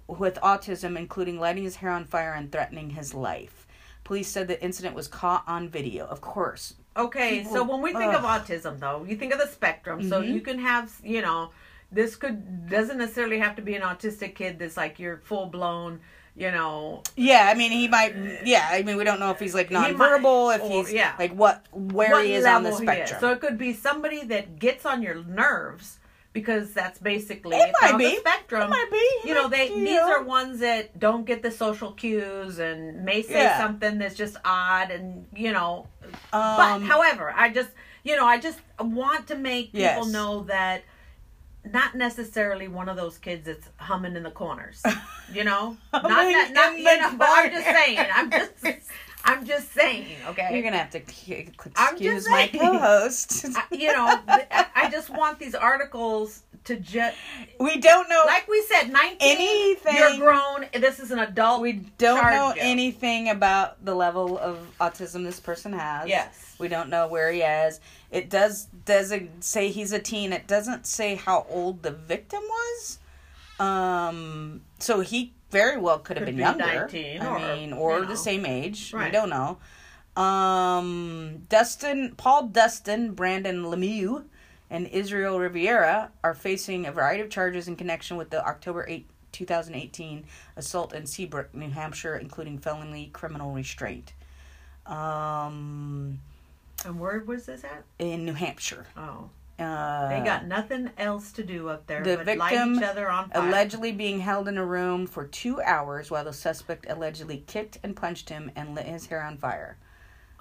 with autism, including lighting his hair on fire and threatening his life. Police said the incident was caught on video. Of course. Okay, people, so when we think ugh. Of autism, though, you think of the spectrum. Mm-hmm. So you can have, you know, this could doesn't necessarily have to be an autistic kid that's like you're full-blown... You know, yeah, I mean, he might, yeah, I mean, we don't know if he's like nonverbal, he might, if he's or, yeah. like what, where what he is on the spectrum. So it could be somebody that gets on your nerves because that's basically it might on be. The spectrum. It might be. It you might know, they be, you these know. Are ones that don't get the social cues and may say yeah. something that's just odd and, you know, um, but however, I just, you know, I just want to make people yes. know that. Not necessarily one of those kids that's humming in the corners, you know. not, not, not you know. But I'm just saying. I'm just, I'm just saying. Okay. You're gonna have to excuse my co-host. I, you know, I just want these articles to just. We don't know. Like we said, nineteen. Anything. You're grown. This is an adult. We don't know you. Anything about the level of autism this person has. Yes. We don't know where he is. It does doesn't say he's a teen. It doesn't say how old the victim was. Um, so he very well could have could been be younger. nineteen I or, mean, or you know. The same age. Right. We don't know. Um, Dustin, Paul Dustin, Brandon Lemieux, and Israel Riviera are facing a variety of charges in connection with the October eighth, twenty eighteen assault in Seabrook, New Hampshire, including felony criminal restraint. Um... And where was this at? In New Hampshire. Oh. Uh, they got nothing else to do up there the but victim light each other on fire. Allegedly being held in a room for two hours while the suspect allegedly kicked and punched him and lit his hair on fire.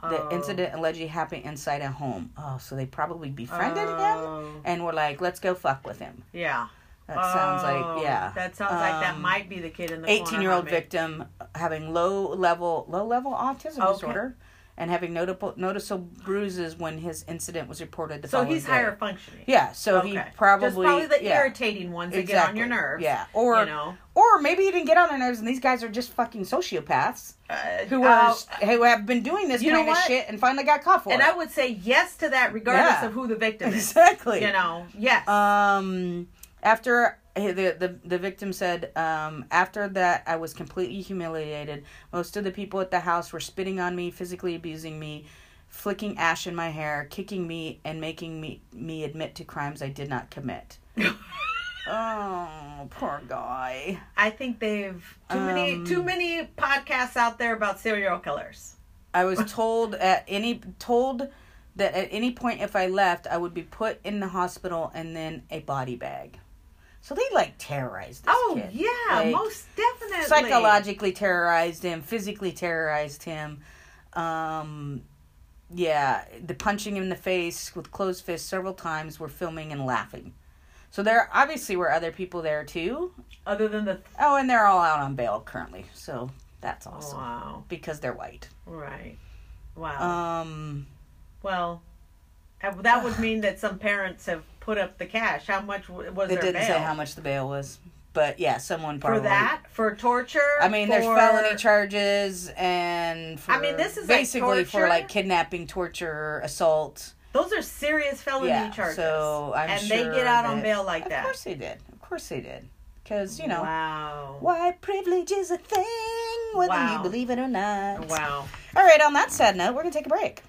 Oh. The incident allegedly happened inside a home. Oh, so they probably befriended oh. him and were like, let's go fuck with him. Yeah. That oh, sounds like, yeah. That sounds um, like that might be the kid in the eighteen-year-old victim having low-level low-level autism okay. disorder. And having notable, noticeable bruises when his incident was reported the so following day. So he's higher functioning. Yeah, so okay. he probably... Just probably the yeah. irritating ones exactly. that get on your nerves. Yeah, or you know? Or maybe he didn't get on their nerves and these guys are just fucking sociopaths uh, who, uh, are, who have been doing this kind of shit and finally got caught for and it. And I would say yes to that regardless yeah. of who the victim is. Exactly. You know, yes. Um, after... The, the the victim said, um, after that, I was completely humiliated. Most of the people at the house were spitting on me, physically abusing me, flicking ash in my hair, kicking me, and making me, me admit to crimes I did not commit. Oh, poor guy. I think they've too um, many too many podcasts out there about serial killers. I was told at any told that at any point if I left, I would be put in the hospital and then a body bag. So they like terrorized this oh, kid. Oh yeah, like, most definitely. Psychologically terrorized him, physically terrorized him. Um, yeah, the punching him in the face with closed fists several times. We're filming and laughing. So there obviously were other people there, too. Other than the... Th- oh, and they're all out on bail currently. So that's awesome. Wow. Because they're white. Right. Wow. Um. Well, that would mean that some parents have put up the cash. How much was their bail? It didn't say how much the bail was. But, yeah, someone probably... For that? For torture? I mean, for... there's felony charges and for... I mean, this is basically like for, like, kidnapping, torture, assault... Those are serious felony yeah, charges. So I'm and sure they get out that, on bail like that. Of course they did. Of course they did. Because, you know. Wow. White privilege is a thing, whether wow. you believe it or not. Wow. All right, on that sad note, we're going to take a break.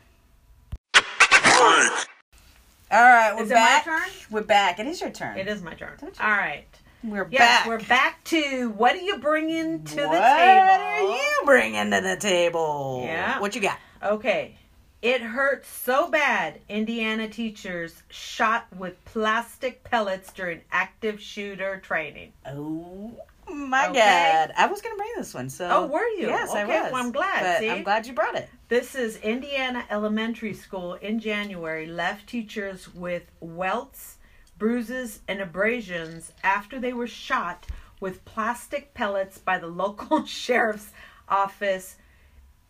All right, we're is back. Is it my turn? We're back. It is your turn. It is my turn. All right. We're yes, back. We're back to what are you bringing to what the table? What are you bringing to the table? Yeah. What you got? Okay. It hurts so bad, Indiana teachers shot with plastic pellets during active shooter training. Oh, my okay. God. I was going to bring this one. So. Oh, were you? Yes, okay, I was. Well, I'm glad. But see? I'm glad you brought it. This is Indiana Elementary School in January left teachers with welts, bruises, and abrasions after they were shot with plastic pellets by the local sheriff's office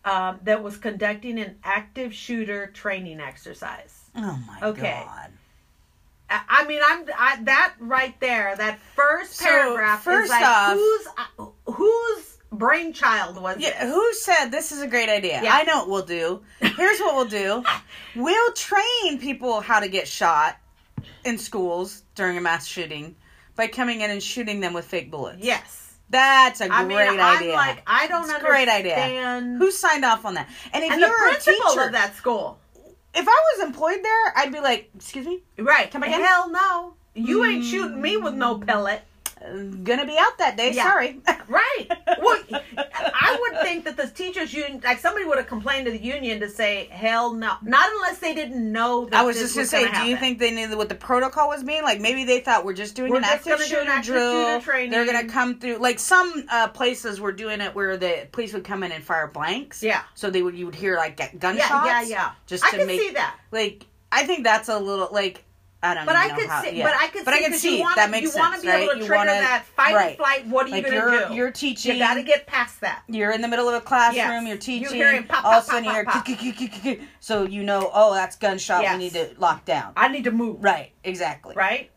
Um, that was conducting an active shooter training exercise. Oh my okay. God! I, I mean, I'm I, that right there. That first paragraph so first is like off, whose uh, whose brainchild was yeah, this? Who said this is a great idea? Yeah. I know what we'll do. Here's what we'll do: we'll train people how to get shot in schools during a mass shooting by coming in and shooting them with fake bullets. Yes. That's a great I mean, I'm idea. Like, I don't it's understand. Great idea. Who signed off on that? And if and you're the principal a teacher of that school, if I was employed there, I'd be like, "Excuse me, right? Come again? Hell no! You mm. ain't shooting me with no pellet. Gonna be out that day. Yeah. Sorry. Right. Well, I would think that the teachers' union, like somebody would have complained to the union to say, "Hell no!" Not unless they didn't know. That I was this just gonna was say, gonna do you think they knew what the protocol was being? Like maybe they thought we're just doing we're an just active shooter an active drill. Shooter They're gonna come through. Like some uh, places were doing it where the police would come in and fire blanks. Yeah. So they would you would hear like gunshots. Yeah, yeah, yeah. Just I to can make, see that. Like I think that's a little like. I don't but I know could how, see, yeah. But I could but see, I could see wanna, that makes sense, right? You want to be right? able to you trigger wanna, that fight right. or flight, what are like you going to do? You're teaching. You got to get past that. You're in the middle of a classroom, yes. you're teaching, you're hearing pop, all of a sudden you're, pop, pop. So you know, oh, that's gunshot, yes. we need to lock down. I need to move. Right, exactly. Right?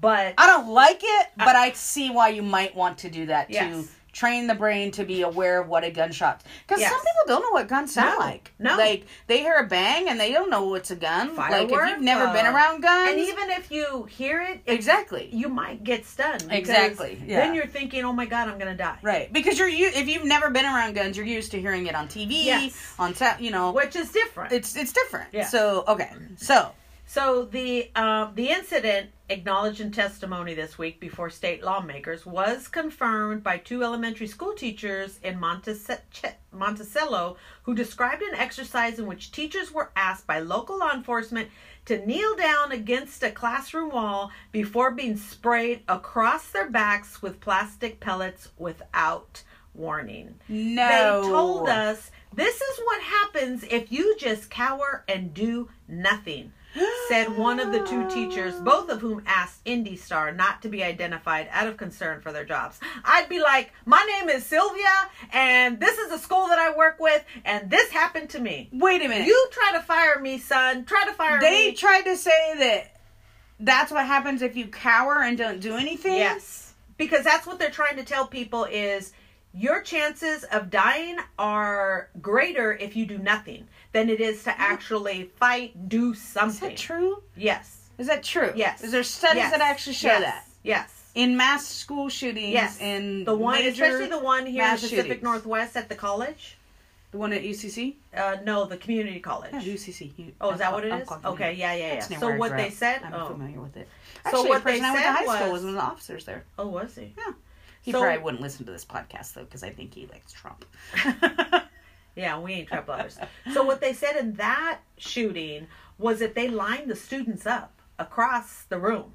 But. I don't like it, but I, I see why you might want to do that, yes. to train the brain to be aware of what a gunshot. Because yes. some people don't know what guns sound no. like. No. Like, they hear a bang and they don't know it's a gun. Firework, like, if you've never uh, been around guns. And even if you hear it, exactly, you might get stunned. Exactly. Yeah. Then you're thinking, oh my God, I'm going to die. Right. Because you're if you've never been around guns, you're used to hearing it on T V, yes. on, ta- you know. Which is different. It's it's different. Yeah. So, okay. So. So, the uh, the incident acknowledged in testimony this week before state lawmakers was confirmed by two elementary school teachers in Montice- Monticello who described an exercise in which teachers were asked by local law enforcement to kneel down against a classroom wall before being sprayed across their backs with plastic pellets without warning. No. They told us this is what happens if you just cower and do nothing. Said one of the two teachers, both of whom asked Indy Star not to be identified out of concern for their jobs. I'd be like, my name is Sylvia, and this is the school that I work with, and this happened to me. Wait a minute. You try to fire me, son. Try to fire they me. They tried to say that that's what happens if you cower and don't do anything? Yes. Because that's what they're trying to tell people is your chances of dying are greater if you do nothing than it is to actually fight, do something. Is that true? Yes. Is that true? Yes. Is there studies yes. that actually show yes. that? Yes. In mass school shootings. Yes. In the one, major especially the one here in the Pacific shootings. Northwest at the college. The one at U C C? Uh, no, the community college. Yeah, U C C. You, oh, is that what it is? Okay, yeah, yeah, yeah. So what they said... I'm oh. familiar with it. Actually, so what the person they I went said to high school was, was one of the officers there. Oh, was he? Yeah. He so, probably wouldn't listen to this podcast, though, because I think he likes Trump. Yeah, we ain't Trump lovers. So what they said in that shooting was that they lined the students up across the room,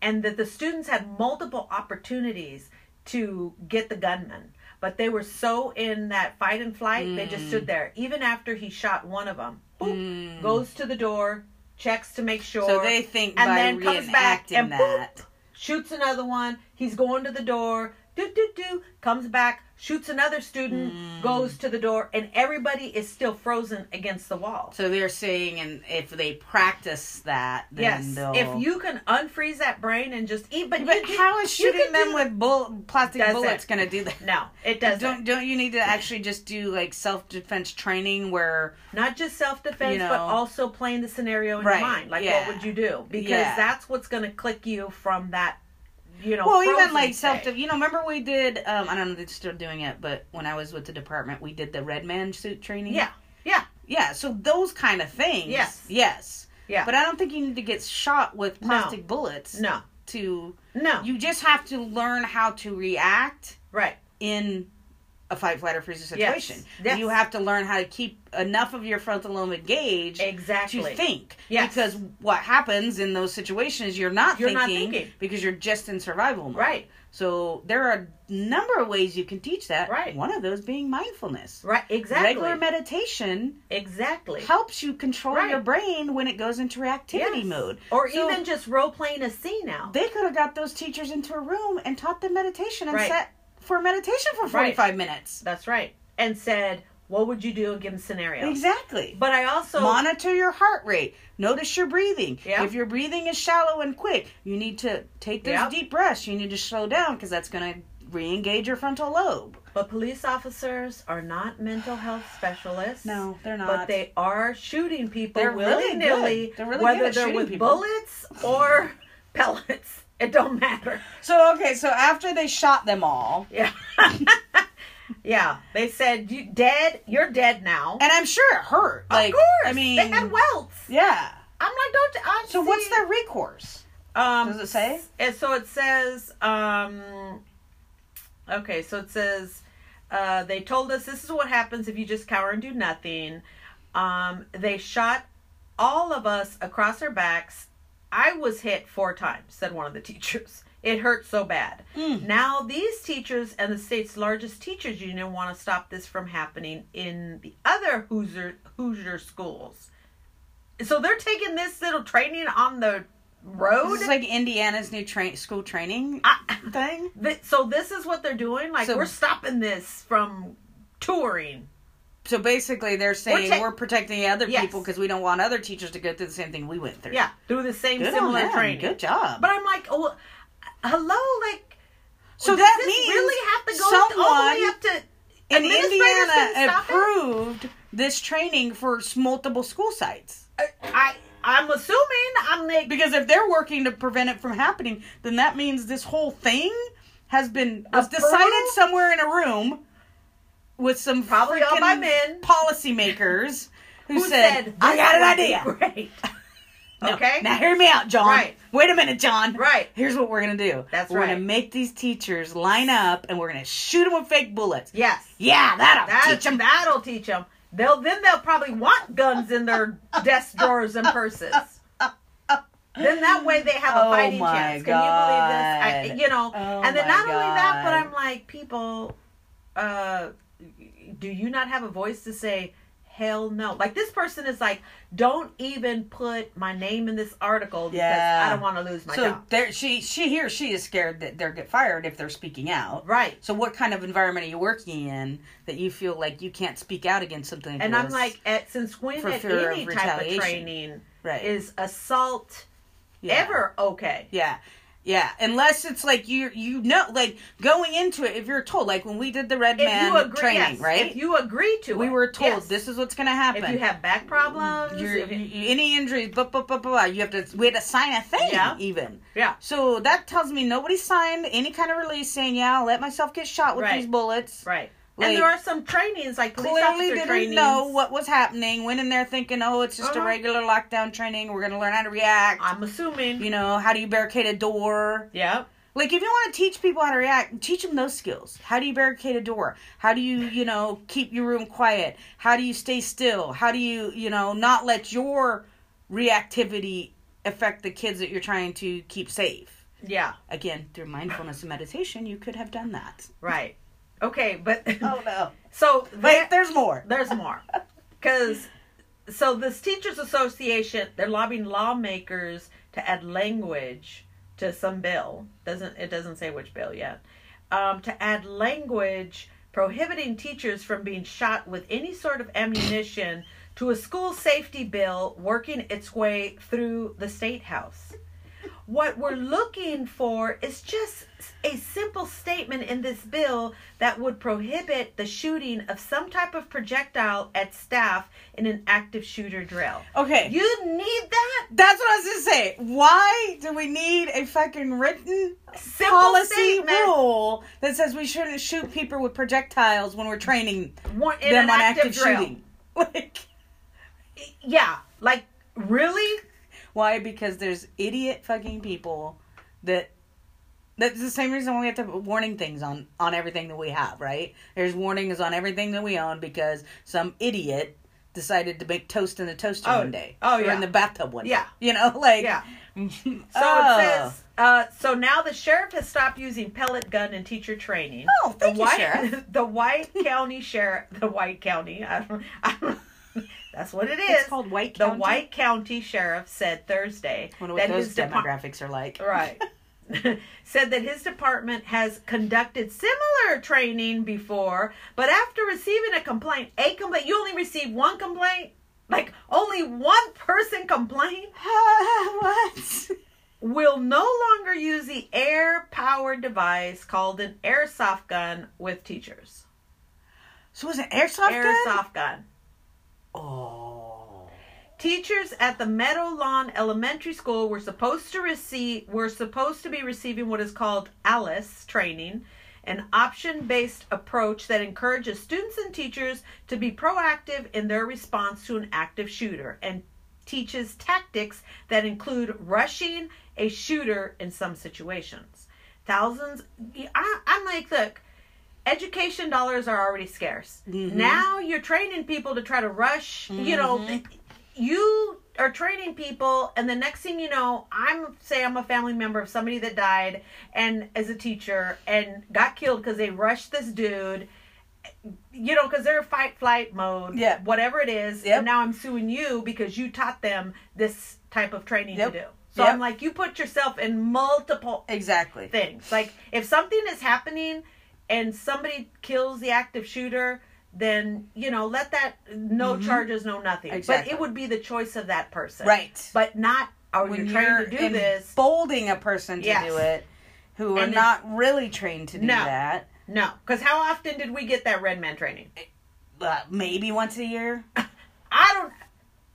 and that the students had multiple opportunities to get the gunman. But they were so in that fight and flight, mm. they just stood there. Even after he shot one of them, boop, mm. goes to the door, checks to make sure. So they think and by then comes back and that. Boop, shoots another one. He's going to the door. Do, do, do. Comes back, shoots another student, mm. goes to the door, and everybody is still frozen against the wall. So they're saying, and if they practice that, then yes. they'll... Yes, if you can unfreeze that brain and just eat... But, but you, how is shooting them with bull, plastic bullets going to do that? No, it doesn't. Don't, don't you need to actually just do, like, self-defense training where... Not just self-defense, you know, but also playing the scenario in right, your mind. Like, yeah. what would you do? Because yeah. that's what's going to click you from that... You know, well, even like self, you know, remember we did, um, I don't know if they're still doing it, but when I was with the department, we did the red man suit training. Yeah. Yeah. Yeah. So those kind of things. Yes. Yes. Yeah. But I don't think you need to get shot with plastic no. bullets. No. To, no. You just have to learn how to react. Right. In a fight, flight, or freeze situation. Yes. Yes. You have to learn how to keep enough of your frontal lobe engaged exactly. to think. Yes. Because what happens in those situations, you're not, you're thinking, not thinking because you're just in survival mode. Right. So there are a number of ways you can teach that. Right. One of those being mindfulness. Right. Exactly. Regular meditation exactly. helps you control right. your brain when it goes into reactivity yes. mode. Or so even just role-playing a scene out. They could have got those teachers into a room and taught them meditation and right. set for meditation for forty-five right. minutes. That's right. And said, what would you do in given scenario? Exactly. But I also... Monitor your heart rate. Notice your breathing. Yep. If your breathing is shallow and quick, you need to take those yep. deep breaths. You need to slow down because that's going to re-engage your frontal lobe. But police officers are not mental health specialists. No, they're not. But they are shooting people they're willy-nilly, really they're really whether they're with people. Bullets or pellets. It don't matter. So, okay, so after they shot them all. Yeah. yeah. They said, you dead, you're dead now. And I'm sure it hurt. Like, of course. I mean. They had welts. Yeah. I'm like, don't I So see. What's their recourse? Um, Does it say? And so it says, um, okay, so it says, uh, they told us this is what happens if you just cower and do nothing. Um, they shot all of us across our backs. I was hit four times, said one of the teachers. It hurt so bad. Mm. Now these teachers and the state's largest teachers union want to stop this from happening in the other Hoosier, Hoosier schools. So they're taking this little training on the road? It's like Indiana's new tra- school training I, thing? Th- so this is what they're doing? Like, so, we're stopping this from touring. So basically, they're saying we're, ta- we're protecting other yes. people because we don't want other teachers to go through the same thing we went through. Yeah, through the same Good similar training. Good job. But I'm like, oh, hello, like, so does that this means really have to go someone all the way up to in Indiana approved it? This training for multiple school sites. I, I I'm assuming I'm like because if they're working to prevent it from happening, then that means this whole thing has been was decided somewhere in a room. With some probably all my men policymakers who, who said, said I got an idea. Great. no, okay. Now hear me out, John. Right. Wait a minute, John. Right. Here's what we're gonna do. That's we're right. We're gonna make these teachers line up and we're gonna shoot them with fake bullets. Yes. Yeah, that'll that, teach them. That'll teach them. They'll then they'll probably want guns in their desk drawers and purses. Then that way they have a fighting oh chance. God. Can you believe this? I, you know. Oh and then not God. Only that, but I'm like, people. Uh, Do you not have a voice to say, hell no? Like, this person is like, don't even put my name in this article because yeah. I don't want to lose my so job. So she, she here, she is scared that they'll get fired if they're speaking out. Right. So what kind of environment are you working in that you feel like you can't speak out against something? And I'm like, at, since when at any of type of training right. is assault yeah. ever okay? Yeah. Yeah, unless it's like you you know, like going into it, if you're told, like when we did the red if man you agree, training, yes. right? If you agree to we it. We were told, yes. this is what's going to happen. If you have back problems. You're, if you, you, any injuries, blah, blah, blah, blah, you have to, we had to sign a thing yeah. even. Yeah. So that tells me nobody signed any kind of release saying, yeah, I'll let myself get shot with right. these bullets. Right. Like, and there are some trainings, like police officer trainings. Clearly didn't know what was happening. Went in there thinking, oh, it's just uh-huh. a regular lockdown training. We're going to learn how to react. I'm assuming. You know, how do you barricade a door? Yeah. Like, if you want to teach people how to react, teach them those skills. How do you barricade a door? How do you, you know, keep your room quiet? How do you stay still? How do you, you know, not let your reactivity affect the kids that you're trying to keep safe? Yeah. Again, through mindfulness and meditation, you could have done that. Right. Okay, but... Oh, no. So... Wait, there, there's more. There's more. Because... So, this Teachers Association, they're lobbying lawmakers to add language to some bill. Doesn't It doesn't say which bill yet. Um, to add language prohibiting teachers from being shot with any sort of ammunition to a school safety bill working its way through the State House. What we're looking for is just a simple statement in this bill that would prohibit the shooting of some type of projectile at staff in an active shooter drill. Okay. You need that? That's what I was going to say. Why do we need a fucking written simple policy statement. Rule that says we shouldn't shoot people with projectiles when we're training One, in them an on active, active shooting? Like, yeah. Like, really? Why? Because there's idiot fucking people that... That's the same reason why we have to put warning things on, on everything that we have, right? There's warnings on everything that we own because some idiot decided to make toast in the toaster oh. one day. Oh, yeah. Or in the bathtub one yeah. day. You know, like... Yeah. so oh. it says... Uh, so now the sheriff has stopped using pellet gun in teacher training. Oh, thank the you, White, Sheriff. The White County Sheriff... The White County... I don't, I don't That's what it is. It's called White County. The White County Sheriff said Thursday. I wonder what that those his demographics de- are like. Right. said that his department has conducted similar training before, but after receiving a complaint, a complaint, you only received one complaint? Like, only one person complained? What? Will no longer use the air-powered device called an airsoft gun with teachers. So it was an airsoft gun? Airsoft gun. Oh. Teachers at the Meadow Lawn Elementary School were supposed to receive were supposed to be receiving what is called ALICE training, an option-based approach that encourages students and teachers to be proactive in their response to an active shooter and teaches tactics that include rushing a shooter in some situations. Thousands I, I'm like, look, education dollars are already scarce. Mm-hmm. Now you're training people to try to rush. Mm-hmm. You know, you are training people, and the next thing you know, I'm say I'm a family member of somebody that died, and as a teacher, and got killed because they rushed this dude. You know, because they're fight flight mode. Yeah, whatever it is. Yep. And now I'm suing you because you taught them this type of training yep. to do. So yep. I'm like, you put yourself in multiple exactly things. Like if something is happening. And somebody kills the active shooter, then, you know, let that, no mm-hmm. charges, no nothing. Exactly. But it would be the choice of that person. Right. But not, are you trying to do this? Bolding a person to yes. do it who and are not really trained to do no, that. No. Because how often did we get that red man training? Uh, maybe once a year. I don't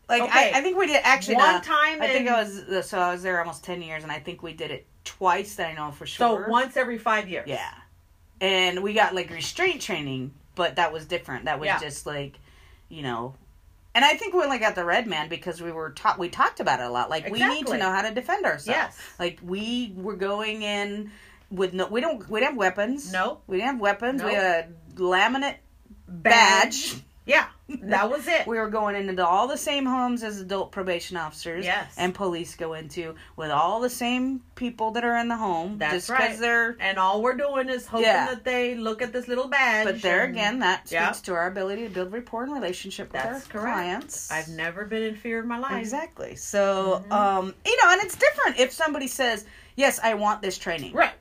Like, okay. I, I think we did, actually. One no, time I in, think I was, so I was there almost ten years, and I think we did it twice that I know for sure. So once every five years. Yeah. And we got, like, restraint training, but that was different. That was yeah. just, like, you know. And I think we only got the red man because we were taught, we talked about it a lot. Like, exactly. we need to know how to defend ourselves. Yes. Like, we were going in with no, we don't, we didn't have weapons. No. We didn't have weapons. No. We had a laminate badge. badge. Yeah. That was it. We were going into all the same homes as adult probation officers yes. and police go into with all the same people that are in the home. That's just right. They're, and all we're doing is hoping yeah. that they look at this little badge. But there and, again, that yeah. speaks to our ability to build rapport and relationship with That's our correct. clients. I've never been in fear of my life. Exactly. So, mm-hmm. um, you know, and it's different if somebody says, yes, I want this training. Right.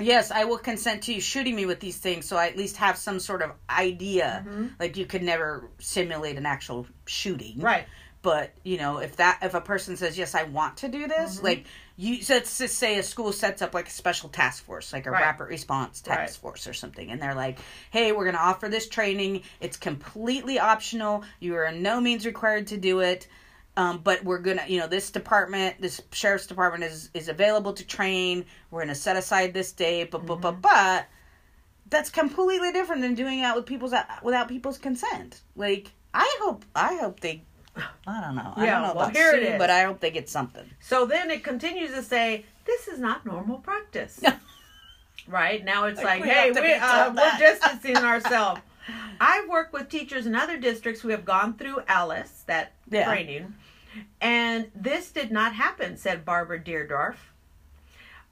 Yes, I will consent to you shooting me with these things so I at least have some sort of idea. Mm-hmm. Like, you could never simulate an actual shooting. Right. But, you know, if that if a person says, yes, I want to do this, mm-hmm. like, you so let's just say a school sets up, like, a special task force, like a right. rapid response task right. force or something, and they're like, hey, we're going to offer this training. It's completely optional. You are in no means required to do it. Um, but we're going to, you know, this department, this sheriff's department is, is available to train. We're going to set aside this day, but, but, but, but, That's completely different than doing it with people's without people's consent. Like, I hope I hope they I don't know. Yeah, I don't know well, about here soon, it is. But I hope they get something. So then it continues to say, this is not normal practice. Right? Now it's like, like we hey, we, uh, we're distancing ourselves. I've worked with teachers in other districts who have gone through ALICE, that yeah. training, and this did not happen, said Barbara Deerdorf,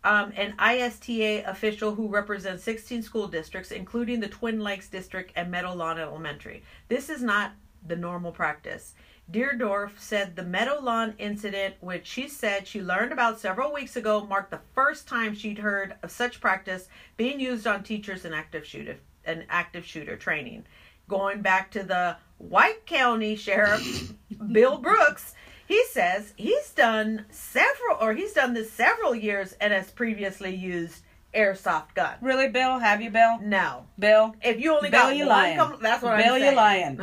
um, an I S T A official who represents sixteen school districts, including the Twin Lakes District and Meadow Lawn Elementary. This is not the normal practice. Deerdorf said the Meadow Lawn incident, which she said she learned about several weeks ago, marked the first time she'd heard of such practice being used on teachers in active shooter, in active shooter training. Going back to the White County Sheriff, Bill Brooks, he says he's done several, or he's done this several years and has previously used airsoft gun. Really, Bill? Have you, Bill? No. Bill? If you only Bill, got you one lying. Com- that's what Bill, I'm saying. Bill, you lying.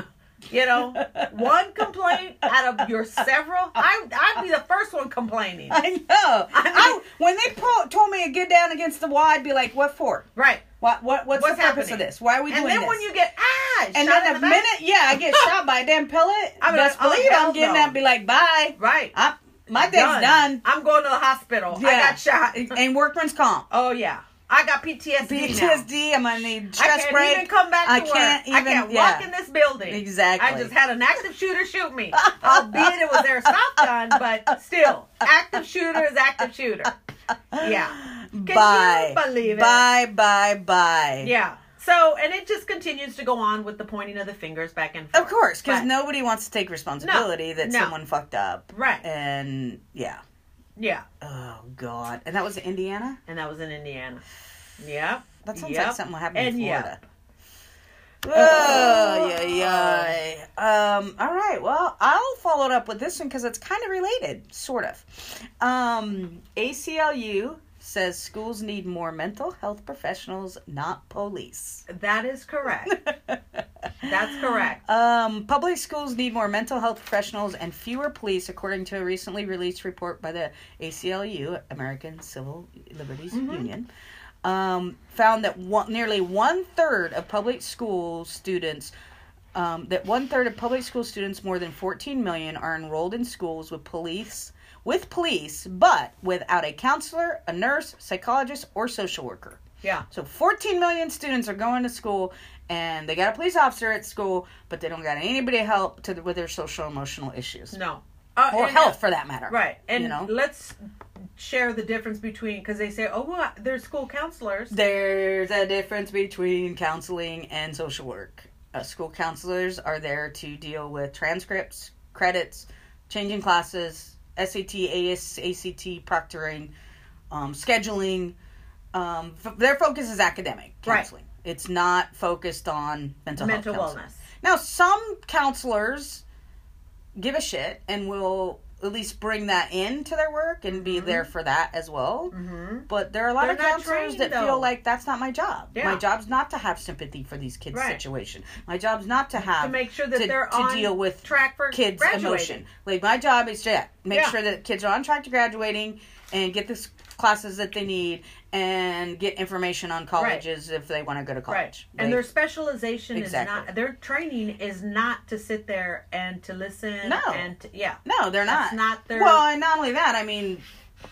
You know, one complaint out of your several. I, I'd be the first one complaining. I know. I mean, I, when they pull, told me to get down against the wall, I'd be like, what for? Right. What, what, what's, what's the purpose happening? Of this? Why are we and doing this? And then when you get, ah, and then in the, the minute, yeah, I get shot by a damn pellet, I best like, believe I'm getting up and be like, bye. Right. I'm, my day's done. done. I'm going to the hospital. Yeah. I got shot. And workman's comp. Oh, yeah. I got P T S D. P T S D. Now. I'm gonna need chest break. I can't break. even come back to I work. Can't even, I can't yeah. walk in this building. Exactly. I just had an active shooter shoot me. Albeit it was their stop gun, but still, active shooter is active shooter. Yeah. Can bye. you believe it? Bye. Bye. Bye. Yeah. So, and it just continues to go on with the pointing of the fingers back and forth. Of course, because nobody wants to take responsibility no, that no. someone fucked up. Right. And yeah. Yeah. Oh, God. And that was in Indiana? And that was in Indiana. Yeah. That sounds yep. like something will happen in Florida. Yep. Oh, yeah, yeah. Um, all right. Well, I'll follow it up with this one because it's kind of related, sort of. Um, A C L U says schools need more mental health professionals, not police. That is correct. That's correct. Um, public schools need more mental health professionals and fewer police, according to a recently released report by the A C L U, American Civil Liberties mm-hmm. Union, um, found that one, nearly one-third of public school students, um, that one-third of public school students, more than fourteen million, are enrolled in schools with police, with police, but without a counselor, a nurse, psychologist, or social worker. Yeah. So fourteen million students are going to school, and they got a police officer at school, but they don't got anybody to help to the, with their social emotional issues. No. Uh, or health, that, for that matter. Right. And you know? Let's share the difference between, because they say, oh, well, there's school counselors. There's a difference between counseling and social work. Uh, school counselors are there to deal with transcripts, credits, changing classes, S A T, A S, A C T, proctoring, um, scheduling. Um, f- their focus is academic counseling. Right. It's not focused on mental, mental health counseling. Wellness. Now, some counselors give a shit and will at least bring that into their work and mm-hmm. be there for that as well. Mm-hmm. But there are a lot They're of counselors trained, that though. feel like that's not my job. Yeah. My job's not to have sympathy for these kids' right. situation. My job's not to have to make sure that to, they're to on deal with track for kids' emotion. Like my job is to yeah, make yeah. sure that kids are on track to graduating and get the classes that they need and get information on colleges right. if they want to go to college. Right. Like, and their specialization exactly. is not, their training is not to sit there and to listen. No. And to, yeah. No, they're not. That's not their... Well, and not only that, I mean,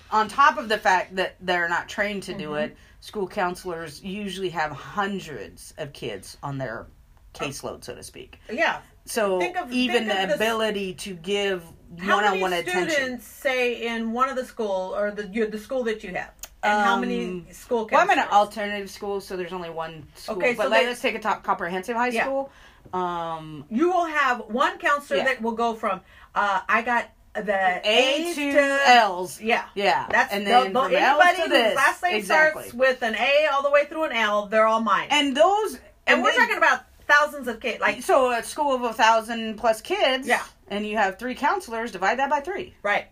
on top of the fact that they're not trained to mm-hmm. do it, school counselors usually have hundreds of kids on their caseload, so to speak. Yeah. So think of, even think the ability this... to give How one-on-one many students, attention. Say, in one of the school, or the you, the school that you have? And um, how many school counselors? Well, I'm in an alternative school, so there's only one school. Okay, but so like, they, let's take a top comprehensive high yeah. school. Um, you will have one counselor yeah. that will go from, uh, I got the A's, A's to, to L's. Yeah. Yeah. That's, and then the, the, anybody whose last name exactly. starts with an A all the way through an L, they're all mine. And those... And, and we're they, talking about thousands of kids. Like So, a school of a thousand plus kids... Yeah. And you have three counselors, divide that by three. Right.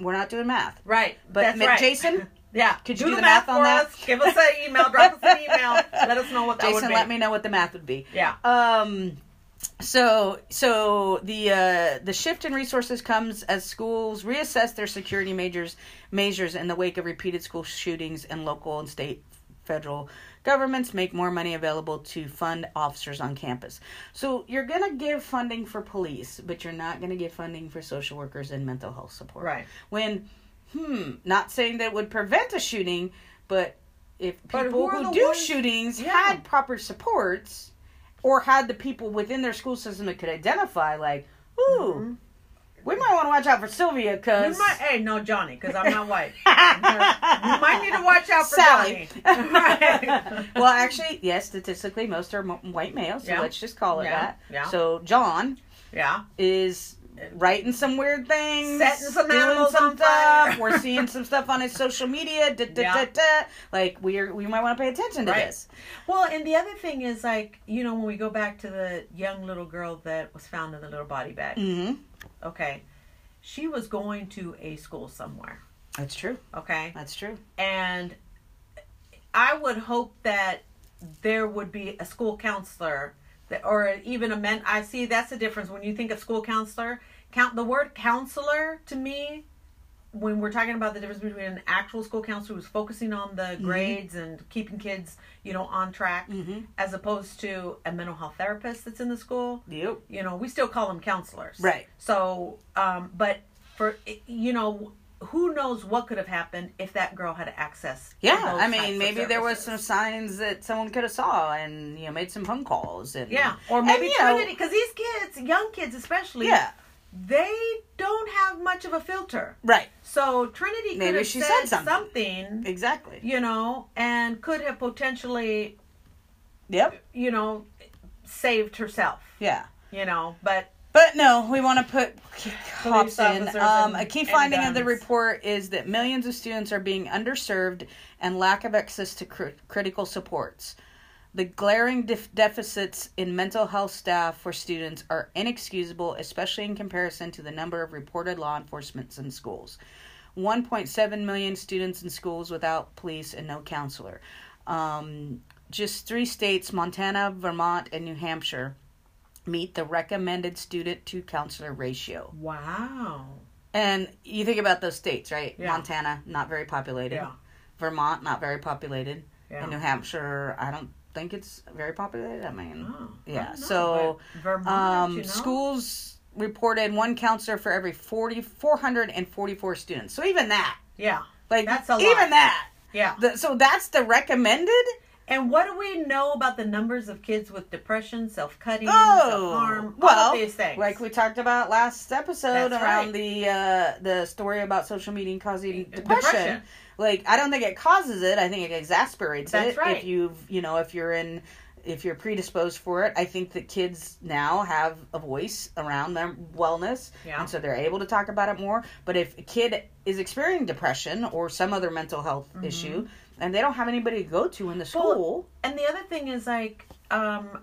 We're not doing math. Right. But That's right. Jason, yeah. could you do, do the math, math on that? Us. Give us an email. Drop us an email. Let us know what that Jason, would be. Jason, let me know what the math would be. Yeah. Um. So so the uh, the shift in resources comes as schools reassess their security measures measures in the wake of repeated school shootings and local and state federal governments make more money available to fund officers on campus. So you're going to give funding for police, but you're not going to give funding for social workers and mental health support. Right. When, hmm, not saying that it would prevent a shooting, but if people but who, who do ones, shootings yeah. had proper supports or had the people within their school system that could identify, like, ooh, mm-hmm. we might want to watch out for Sylvia, because... Hey, no, Johnny, because I'm not white. You might need to watch out for Sally. Johnny. Right. Well, actually, yes, statistically, most are white males, so yeah. let's just call it yeah. that. Yeah. So, John yeah. is writing some weird things. Setting some animals some on fire. We're seeing some stuff on his social media. Da, da, yeah. da, da. Like, we're, we might want to pay attention to right. this. Well, and the other thing is, like, you know, when we go back to the young little girl that was found in the little body bag. Mm-hmm. Okay, she was going to a school somewhere. That's true. Okay. That's true. And I would hope that there would be a school counselor that, or even a men. I see that's the difference. When you think of school counselor, count the word counselor to me, when we're talking about the difference between an actual school counselor who's focusing on the mm-hmm. grades and keeping kids, you know, on track, mm-hmm. as opposed to a mental health therapist that's in the school. Yep. You know, we still call them counselors. Right. So, um, but for, you know, who knows what could have happened if that girl had access. Yeah. To those I mean, maybe there was some signs that someone could have saw and, you know, made some phone calls. And, yeah. Or maybe, and, you know, because these kids, young kids especially. Yeah. They don't have much of a filter. Right. So Trinity could Maybe have she said, said something, something. Exactly. You know, and could have potentially, yep. you know, saved herself. Yeah. You know, but... But no, we want to put cops in. Um, and, a key finding guns. Of the report is that millions of students are being underserved and lack of access to cr- critical supports. The glaring def- deficits in mental health staff for students are inexcusable, especially in comparison to the number of reported law enforcement in schools. one point seven million students in schools without police and no counselor. Um, just three states, Montana, Vermont, and New Hampshire, meet the recommended student-to-counselor ratio. Wow. And you think about those states, right? Yeah. Montana, not very populated. Yeah. Vermont, not very populated. Yeah. And New Hampshire, I don't... think it's very populated. I mean, oh, yeah. I know, so, Vermont, um, you know? Schools reported one counselor for every four hundred forty-four students. So even that, yeah, like that's a lot. Even that, yeah. The, so that's the recommended. And what do we know about the numbers of kids with depression, self-cutting, oh, self-harm, well, all of these things? Like we talked about last episode that's around right. the uh, the story about social media causing depression. depression. Like, I don't think it causes it. I think it exasperates that's it. That's right. If you've, you know, if you're in, if you're predisposed for it, I think that kids now have a voice around their wellness. Yeah. And so they're able to talk about it more. But if a kid is experiencing depression or some other mental health mm-hmm. issue, and they don't have anybody to go to in the school. Well, and the other thing is, like, um,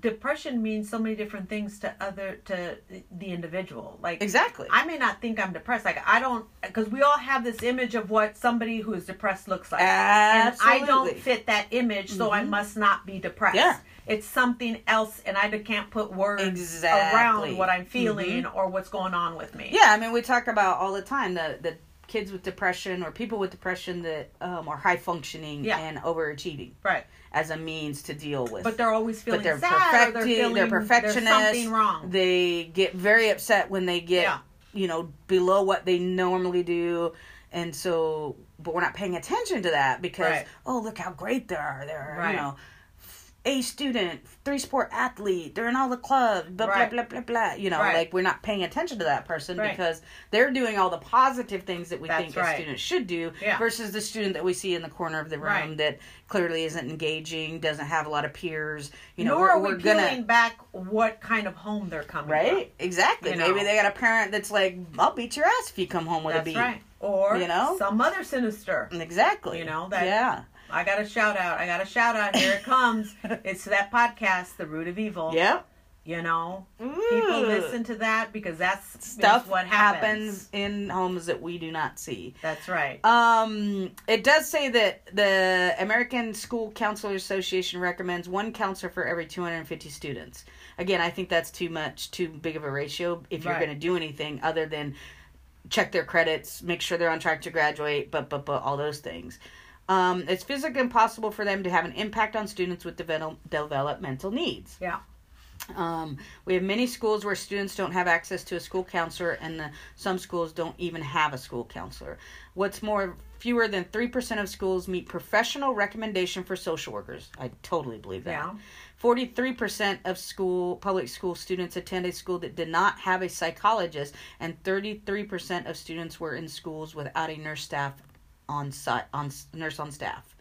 depression means so many different things to other, to the individual. Like, exactly. I may not think I'm depressed. Like, I don't, because we all have this image of what somebody who is depressed looks like. Absolutely. And I don't fit that image, mm-hmm. so I must not be depressed. Yeah. It's something else, and I can't put words exactly. around what I'm feeling mm-hmm. or what's going on with me. Yeah, I mean, we talk about all the time the, the kids with depression or people with depression that um, are high functioning yeah. and overachieving, right? As a means to deal with, but they're always feeling but they're sad. They're, feeling, they're perfectionists. There's something wrong. They get very upset when they get, yeah. you know, below what they normally do, and so. But we're not paying attention to that because right. oh, look how great they are. They're right. you know, A student, three sport athlete. They're in all the clubs. Blah blah right. blah blah blah. You know, right. like we're not paying attention to that person right. because they're doing all the positive things that we that's think right. a student should do yeah. versus the student that we see in the corner of the room right. that clearly isn't engaging, doesn't have a lot of peers. You know, nor we're, are we we're peeling gonna, back what kind of home they're coming right? from. Exactly. You know? Maybe they got a parent that's like, "I'll beat your ass if you come home with that's a beat." Right. Or you know, some other sinister. Exactly. You know that. Yeah. I got a shout out. I got a shout out. Here it comes. It's that podcast, The Root of Evil. Yep. You know, ooh. People listen to that because that's stuff what happens. happens in homes that we do not see. That's right. Um, it does say that the American School Counselors Association recommends one counselor for every two hundred fifty students. Again, I think that's too much, too big of a ratio if you're right. going to do anything other than check their credits, make sure they're on track to graduate, but, but, but, all those things. Um, it's physically impossible for them to have an impact on students with devel- developmental needs. Yeah. Um, we have many schools where students don't have access to a school counselor, and the, some schools don't even have a school counselor. What's more, fewer than three percent of schools meet professional recommendation for social workers. I totally believe that. Yeah. forty-three percent of school public school students attend a school that did not have a psychologist, and thirty-three percent of students were in schools without a nurse staff on site, on nurse on staff.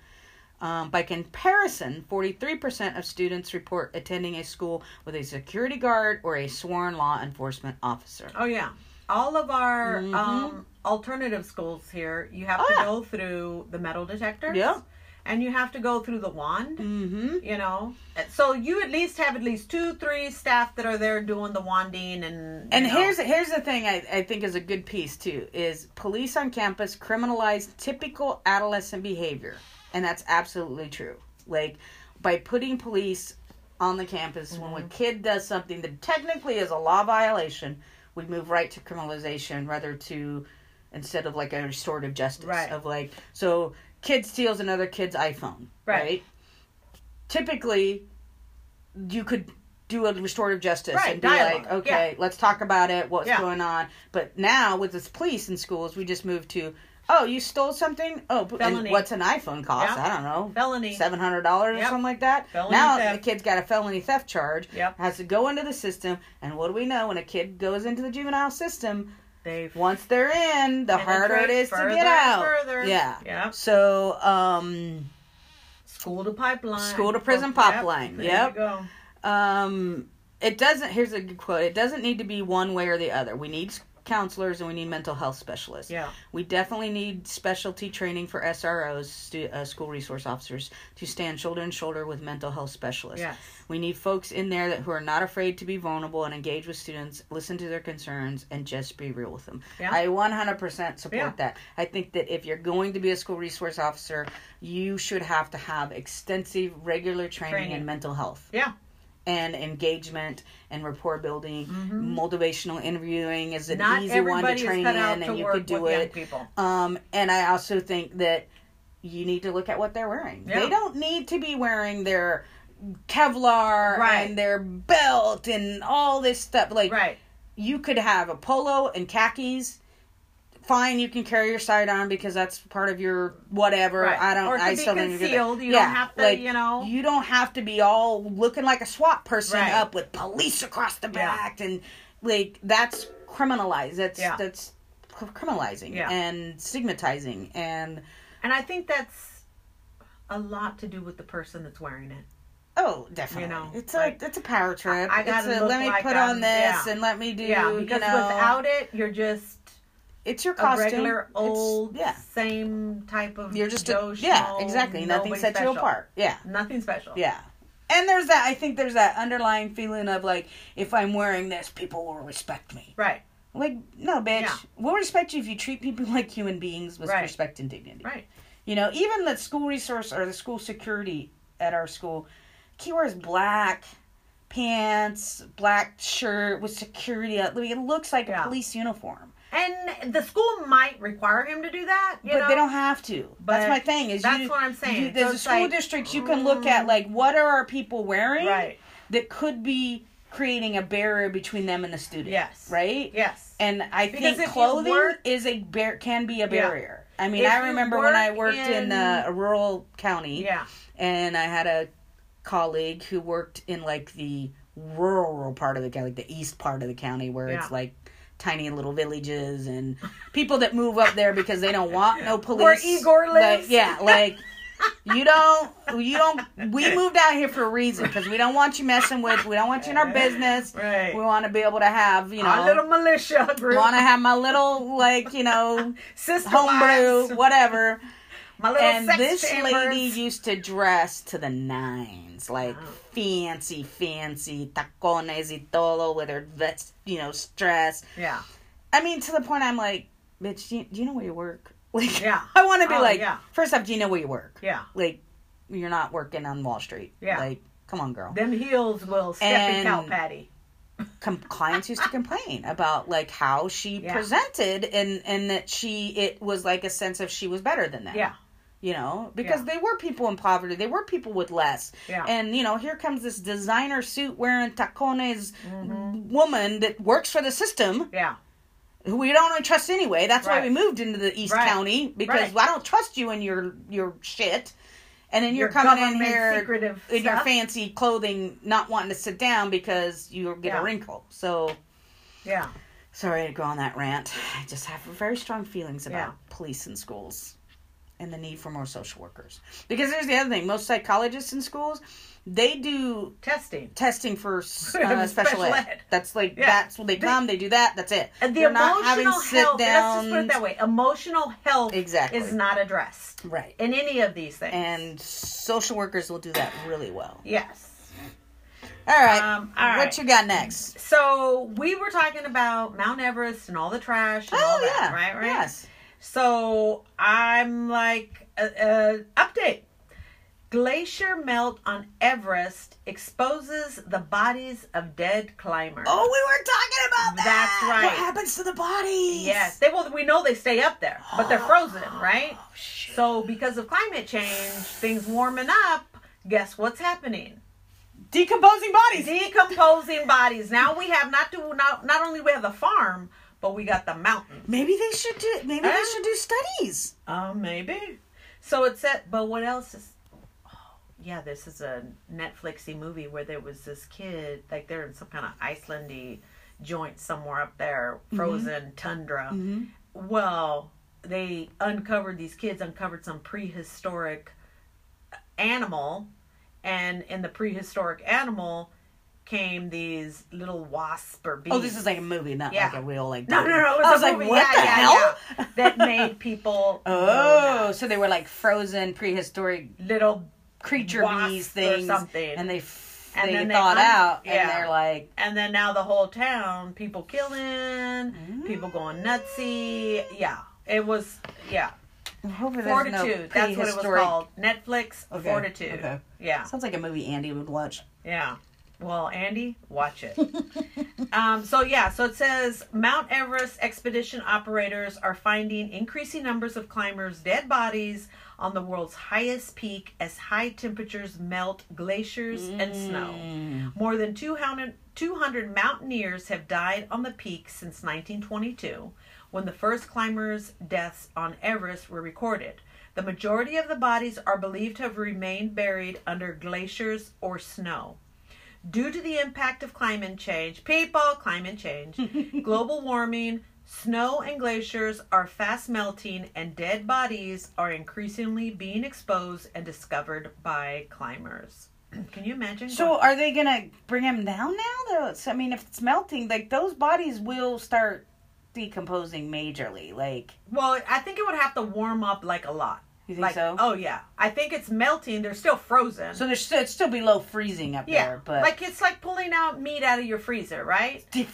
Um, by comparison, forty-three percent of students report attending a school with a security guard or a sworn law enforcement officer. Oh, yeah. All of our mm-hmm. um, alternative schools here, you have oh, to yeah. go through the metal detectors. Yeah. And you have to go through the wand. Mm-hmm. You know? So you at least have at least two, three staff that are there doing the wanding and... And know. here's here's the thing I, I think is a good piece, too, is police on campus criminalize typical adolescent behavior. And that's absolutely true. Like, by putting police on the campus, mm-hmm. when a kid does something that technically is a law violation, we move right to criminalization rather to, instead of like a restorative justice. Right. Of like, so kid steals another kid's iPhone. Right. right? Typically, you could do a restorative justice right, and be dialogue. Like, okay, yeah. let's talk about it, what's yeah. going on. But now, with this police in schools, we just move to... Oh, you stole something? Oh, felony. And what's an iPhone cost? Yep. I don't know. Felony. seven hundred dollars or yep. something like that. Felony now theft. The kid's got a felony theft charge. Yep. Has to go into the system. And what do we know? When a kid goes into the juvenile system, They've once they're in, the harder it is to get out. Further. Yeah. Yep. So, um... school to pipeline. School to prison oh, pipeline. Yep. There yep. you go. Um, it doesn't... Here's a good quote. It doesn't need to be one way or the other. We need... counselors and we need mental health specialists. Yeah. We definitely need specialty training for S R Os, stu- uh, school resource officers, to stand shoulder to shoulder with mental health specialists. Yes. We need folks in there that who are not afraid to be vulnerable and engage with students, listen to their concerns, and just be real with them. Yeah. I one hundred percent support yeah. that. I think that if you're going to be a school resource officer, you should have to have extensive regular training, training. in mental health. Yeah. And engagement and rapport building, mm-hmm. motivational interviewing is an Not easy one to train in, to and you could do it. Um, and I also think that you need to look at what they're wearing. Yeah. They don't need to be wearing their Kevlar right. and their belt and all this stuff. Like right. you could have a polo and khakis. Fine, you can carry your sidearm because that's part of your whatever. Right. I don't. Or it I still don't. Concealed. You yeah, don't have to. Like, you know. You don't have to be all looking like a SWAT person right. up with police across the back yeah. and like that's criminalized. That's yeah. that's criminalizing yeah. and stigmatizing and. And I think that's a lot to do with the person that's wearing it. Oh, definitely. You know, it's like, a it's a power trip. I, I gotta it's a, look let me like put I'm, on this yeah. and let me do. Yeah, because you know, without it, you're just. It's your costume. A regular, old, yeah. same type of... You're just... A, yeah, exactly. Nothing sets special. You apart. Yeah. Nothing special. Yeah. And there's that... I think there's that underlying feeling of, like, if I'm wearing this, people will respect me. Right. Like, no, bitch. Yeah. We'll respect you if you treat people like human beings with right. respect and dignity. Right. You know, even the school resource or the school security at our school, he wears black... pants, black shirt with security. I mean, it looks like yeah. a police uniform. And the school might require him to do that, you but know? They don't have to. But that's my thing. Is that's you, what I'm saying. You, there's so a school like, district you can look at, like, what are our people wearing right. that could be creating a barrier between them and the student. Yes. Right? Yes. And I because think clothing work, is a bar- can be a barrier. Yeah. I mean, if I remember when I worked in, in uh, a rural county, yeah. and I had a colleague who worked in, like, the rural part of the county, like the east part of the county where yeah. it's, like, tiny little villages and people that move up there because they don't want no police. Where Igor lives. Like, yeah, like, you don't, you don't, we moved out here for a reason because we don't want you messing with, we don't want you in our business. Right. We want to be able to have, you know. Our little militia group. Want to have my little, like, you know, sister homebrew, wives. Whatever. My little and sex this chambers. Lady used to dress to the nines, like wow. fancy, fancy tacones y todo with her vest, you know, dress. Yeah. I mean, to the point I'm like, bitch, do you, do you know where you work? Like, yeah. I want to be oh, like, yeah. first off, do you know where you work? Yeah. Like, you're not working on Wall Street. Yeah. Like, come on, girl. Them heels will step and in cow patty. Com- clients used to complain about, like, how she yeah. presented and, and that she, it was like a sense of she was better than them. Yeah. you know, because yeah. they were people in poverty. They were people with less. Yeah. And, you know, here comes this designer suit wearing tacones mm-hmm. woman that works for the system. Yeah. Who we don't really trust anyway. That's right. why we moved into the East right. County, because right. I don't trust you in your, your shit. And then you're your coming in here in your fancy clothing, not wanting to sit down because you'll get yeah. a wrinkle. So, yeah. Sorry to go on that rant. I just have very strong feelings about yeah. police and schools and the need for more social workers. Because here's the other thing. Most psychologists in schools, they do... Testing. Testing for uh, special, special ed. ed. That's like, yeah. that's what they come, they, they do that, that's it. And the They're emotional not having sit-downs. Let's just put it that way. Emotional health exactly. is not addressed. Right. In any of these things. And social workers will do that really well. Yes. All right. Um, all right. What you got next? So, we were talking about Mount Everest and all the trash and oh, all that, yeah. right? Right. Yes. So, I'm like, uh, uh, update. Glacier melt on Everest exposes the bodies of dead climbers. Oh, we were talking about that. That's right. What happens to the bodies? Yes. They well, we know they stay up there, but they're frozen, right? Oh, shit. So, because of climate change, things warming up, guess what's happening? Decomposing bodies. Decomposing bodies. Now we have not to not, not only we have the farm, but we got the mountain. Maybe they should do maybe uh, they should do studies. Oh, uh, maybe. So it said, but what else is oh, yeah, this is a Netflixy movie where there was this kid, like they're in some kind of Icelandy joint somewhere up there, frozen mm-hmm. tundra. Mm-hmm. Well, they uncovered these kids uncovered some prehistoric animal. And in the prehistoric animal came these little wasps or bees. Oh, this is like a movie, not yeah. like a real, like... No, no, no. It was I was like, movie. what yeah, the yeah, hell? Yeah. That made people... Oh, so they were like frozen prehistoric little creature bees things. Or something. And they, and they then thawed they un- out, yeah. and they're like... And then now the whole town, people killing, mm. people going nutsy. Yeah, it was... Yeah. Fortitude. No that's what it was called. Netflix okay. Fortitude. Okay. Yeah. Sounds like a movie Andy would watch. Yeah. Well, Andy, watch it. um, so, yeah. So, it says, Mount Everest expedition operators are finding increasing numbers of climbers' dead bodies on the world's highest peak as high temperatures melt glaciers mm. and snow. More than two hundred mountaineers have died on the peak since nineteen twenty-two. When the first climbers' deaths on Everest were recorded. The majority of the bodies are believed to have remained buried under glaciers or snow. Due to the impact of climate change, people, climate change, global warming, snow and glaciers are fast melting and dead bodies are increasingly being exposed and discovered by climbers. Can you imagine? So what? Are they going to bring them down now? I mean, if it's melting, like those bodies will start... decomposing majorly, like. Well, I think it would have to warm up like a lot. You think like, so? Oh yeah, I think it's melting. They're still frozen, so there's still, it's still below freezing up yeah. there. But like it's like pulling out meat out of your freezer, right? It's,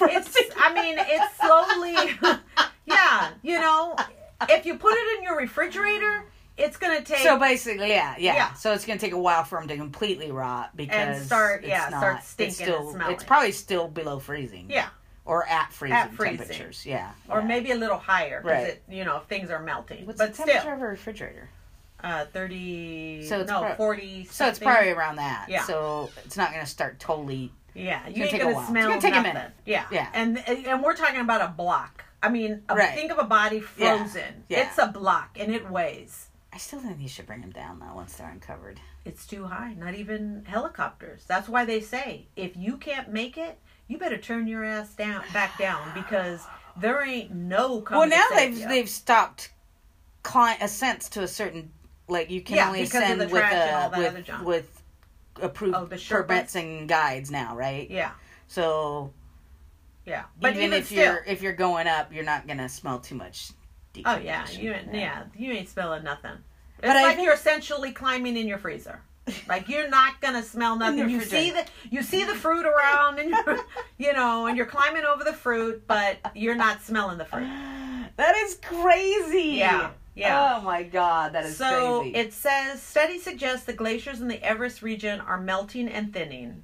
I mean, it's slowly. yeah, you know, if you put it in your refrigerator, it's gonna take. So basically, yeah, yeah. yeah. So it's gonna take a while for them to completely rot because and start it's yeah not, start stinking it's still, and smelling. It's probably still below freezing. Yeah. Or at freezing, at freezing temperatures, yeah. Or yeah. maybe a little higher, because right. you know things are melting. What's but the temperature still, of a refrigerator? Uh, thirty. So it's no pro- forty. Something. So it's probably around that. Yeah. So it's not going to start totally. Yeah, you ain't going to smell. It's going to take nothing. a minute. Yeah, yeah. And and we're talking about a block. I mean, a, right. think of a body frozen. Yeah. Yeah. It's a block, and it weighs. I still think you should bring them down though once they're uncovered. It's too high. Not even helicopters. That's why they say if you can't make it. You better turn your ass down, back down, because there ain't no. Well, now they've yet. they've stopped cli- ascents to a certain like you can yeah, only ascend with a, with with approved oh, permits and guides now, right? Yeah. So. Yeah, but even, even if still, you're if you're going up, you're not gonna smell too much. Oh yeah, you ain't, yeah you ain't smelling nothing. It's but like think, you're essentially climbing in your freezer. Like you're not gonna smell nothing. You see the you see the fruit around, and you're, you know, and you're climbing over the fruit, but you're not smelling the fruit. That is crazy. Yeah, yeah. Oh my God, that is so crazy. So it says studies suggest the glaciers in the Everest region are melting and thinning.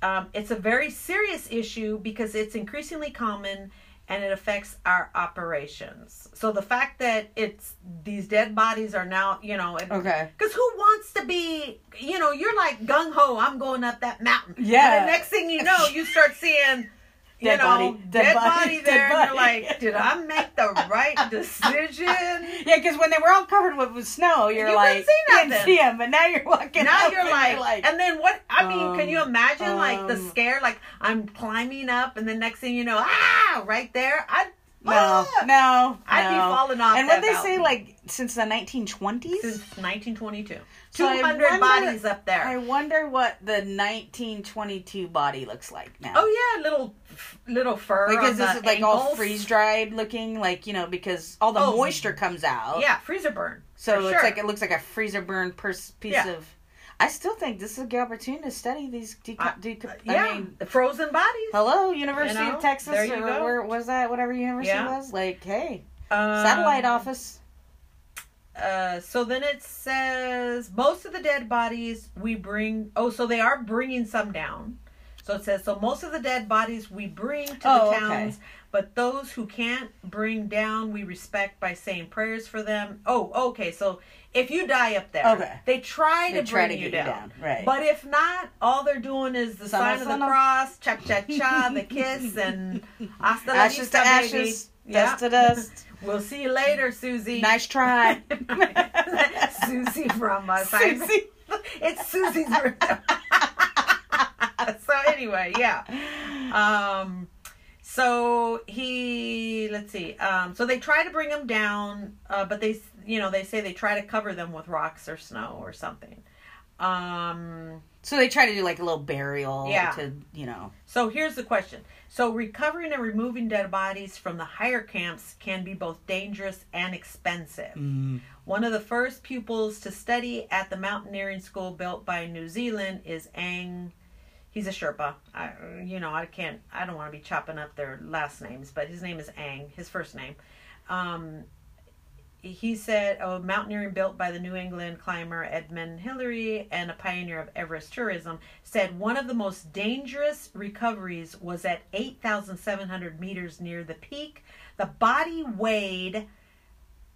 Um, it's a very serious issue because it's increasingly common and it affects our operations. So the fact that it's these dead bodies are now, you know, it, okay, because who wants to be, you know, you're like gung ho, I'm going up that mountain. Yeah. And the next thing you know, you start seeing, you dead know, body, dead, dead body, body there, dead body. And you're like, did I make the right decision? Yeah, because when they were all covered with, with snow, you're you like, you didn't see them, but now you're walking now up. Now you're, like, you're like, and then what, I um, mean, can you imagine, um, like, the scare, like, I'm climbing up, and the next thing you know, ah, right there, I'd, no, ah, no, I'd no. be falling off. And what they mountain. Say, like, since the nineteen twenties? Since nineteen twenty-two. So two hundred wonder, bodies up there. I wonder what the nineteen twenty-two body looks like now. Oh, yeah, little little fur because this is like angles. All freeze-dried looking, like, you know, because all the oh, moisture comes out. Yeah, freezer burn. So it's sure. like it looks like a freezer burn piece yeah. of... I still think this is a good opportunity to study these... Deco- uh, deco- yeah, I mean, the frozen bodies. Hello, University you know, of Texas, there you or go. Where was that, whatever university yeah. was? Like, hey, um, satellite office... Uh, so then it says most of the dead bodies we bring. Oh, so they are bringing some down. So it says, so most of the dead bodies we bring to oh, the towns, okay. but those who can't bring down, we respect by saying prayers for them. Oh, okay. So if you die up there, okay. they try they to try bring to you, down. you down. Right. But if not, all they're doing is the some sign some of the cross, cha-cha-cha, the kiss, and hasta la ashes vista, to ashes, baby. Yeah. Dust to dust. We'll see you later, Susie. Nice try. Susie from us. Susie. It's Susie's room. So anyway, yeah. Um, so he, let's see. Um, so they try to bring him down, uh, but they, you know, they say they try to cover them with rocks or snow or something. Um, so they try to do like a little burial yeah. to, you know. So here's the question. So recovering and removing dead bodies from the higher camps can be both dangerous and expensive. Mm. One of the first pupils to study at the mountaineering school built by New Zealand is Ang. He's a Sherpa. I, you know, I can't, I don't want to be chopping up their last names, but his name is Ang, his first name. Um, he said, oh, mountaineering built by the New England climber Edmund Hillary and a pioneer of Everest tourism, said one of the most dangerous recoveries was at eight thousand seven hundred meters near the peak. The body weighed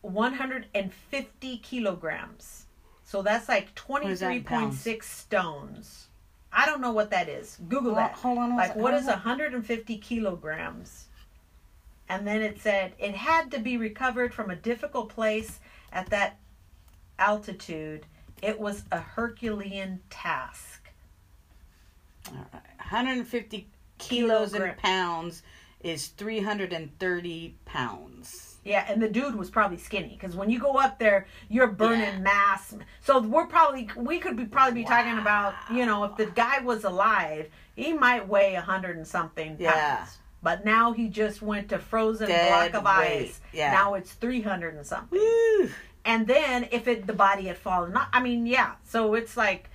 one hundred fifty kilograms. So that's like twenty-three point six stones. I don't know what that is. Google that. Hold on, like, what is one hundred fifty kilograms? And then it said it had to be recovered from a difficult place at that altitude. It was a Herculean task. All right. one hundred fifty kilos in pounds is three hundred thirty pounds. Yeah, and the dude was probably skinny because when you go up there, you're burning yeah. mass. So we're probably we could be probably be wow. talking about, you know, if the guy was alive, he might weigh a hundred and something yeah. pounds. But now he just went to frozen dead block of weight. Ice. Yeah. Now it's three hundred and something. Woo. And then if it the body had fallen, not, I mean, yeah. So it's like,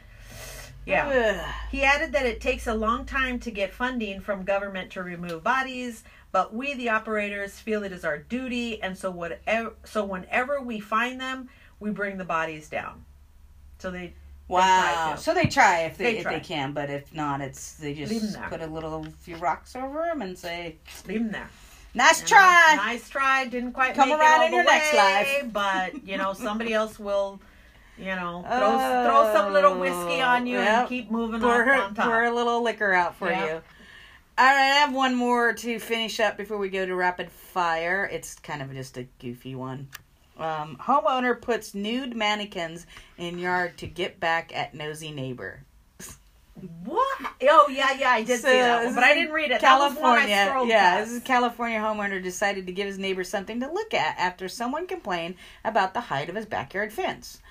yeah. Ugh. He added that it takes a long time to get funding from government to remove bodies, but we, the operators, feel it is our duty. And so whatever, so whenever we find them, we bring the bodies down. So they... Wow. They so they try if they, they if try. they can, but if not, it's they just put a little few rocks over them and say, leave them there. Nice and try. Nice try. Didn't quite Come make around it all in your way, next life. But, you know, somebody else will, you know, throw, oh, throw some little whiskey on you yep. and keep moving pour, on, on top. Pour a little liquor out for yep. you. All right, I have one more to finish up before we go to rapid fire. It's kind of just a goofy one. Um, homeowner puts nude mannequins in yard to get back at nosy neighbor. What? Oh, yeah, yeah, I did so, see that one, but I didn't read it. California. That was one I yeah, past. This is a California homeowner decided to give his neighbor something to look at after someone complained about the height of his backyard fence.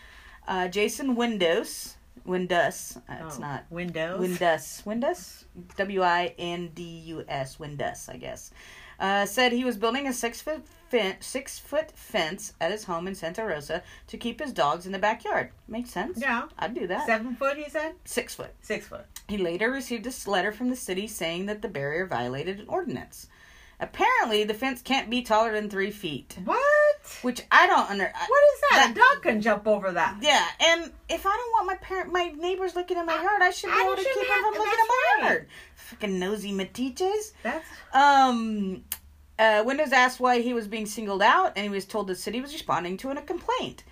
Uh, Jason Windows, Windus, uh, it's oh, not. Windows? Windus, Windus, W I N D U S, Windus, I guess. Uh, said he was building a six-foot fen- six-foot fence at his home in Santa Rosa to keep his dogs in the backyard. Makes sense. Yeah. I'd do that. Seven foot, he said? Six foot. Six foot. He later received a letter from the city saying that the barrier violated an ordinance. Apparently, the fence can't be taller than three feet. What? Which I don't under... I, what is that? that? A dog can jump over that. Yeah, and if I don't want my parent, my neighbors looking in my yard, I should be able to keep them from looking in my yard. Fucking nosy metiches. That's... Um, Uh, Windows asked why he was being singled out, and he was told the city was responding to a complaint.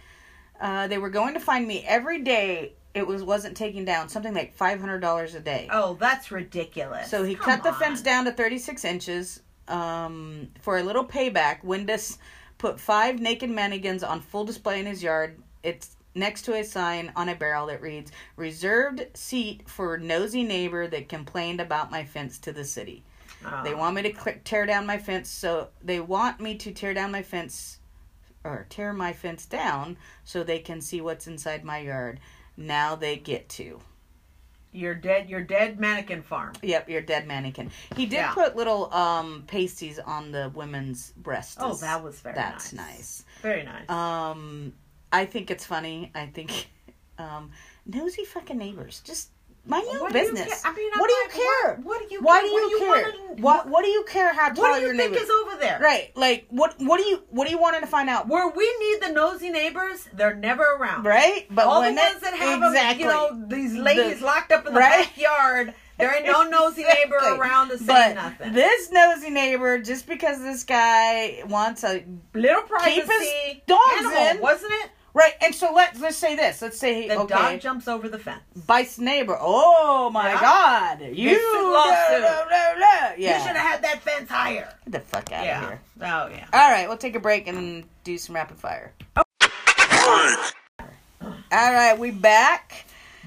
Uh, they were going to fine me every day. It was, wasn't taken down, something like five hundred dollars a day. Oh, that's ridiculous. So he Come cut on. the fence down to thirty-six inches um, for a little payback. Windows put five naked mannequins on full display in his yard. It's next to a sign on a barrel that reads, "Reserved seat for nosy neighbor that complained about my fence to the city." Oh. They want me to cl- tear down my fence, so they want me to tear down my fence, or tear my fence down, so they can see what's inside my yard. Now they get to. You're dead. You're dead mannequin farm. Yep, you're dead mannequin. He did yeah. put little um pasties on the women's breasts. Oh, that was very That's nice. That's nice. Very nice. Um, I think it's funny. I think, um, nosy fucking neighbors. Just. Mind your own business. I mean, what do you care? What do you? Why do you care? What What do you care? How tall your neighbor? What do you think is over there? Right. Like what? What do you? What do you want to find out? Where we need the nosy neighbors, they're never around. Right. But all the ones that have them, you know, these ladies locked up in the backyard. There ain't no nosy neighbor around to say nothing. This nosy neighbor, just because this guy wants a little privacy, animal, wasn't it? Right, and so let's let's say this. Let's say the okay, dog jumps over the fence. Bites neighbor. Oh my yeah. God! You lawsuit. Blah, blah, blah. Yeah. You should have had that fence higher. Get the fuck out yeah. of here! Oh yeah. All right, we'll take a break and do some rapid fire. Oh. All right, we back.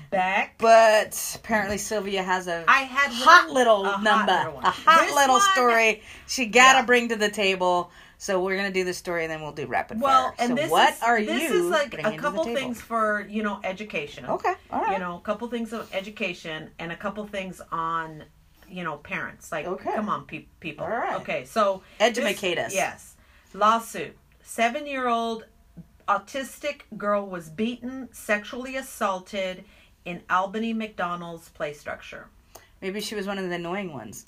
Back, but apparently Sylvia has a I had hot little, little a number, hot little a hot this little one, story she gotta yeah. bring to the table. So we're going to do this story, and then we'll do rapid well, fire. Well, and so this what is, are this you is like a couple things for, you know, education. Okay, all right. You know, a couple things of education and a couple things on, you know, parents. Like, okay. come on, pe- people. All right. Okay, so. Educate this, us. Yes. Lawsuit. Seven-year-old autistic girl was beaten, sexually assaulted in Albany McDonald's play structure. Maybe she was one of the annoying ones.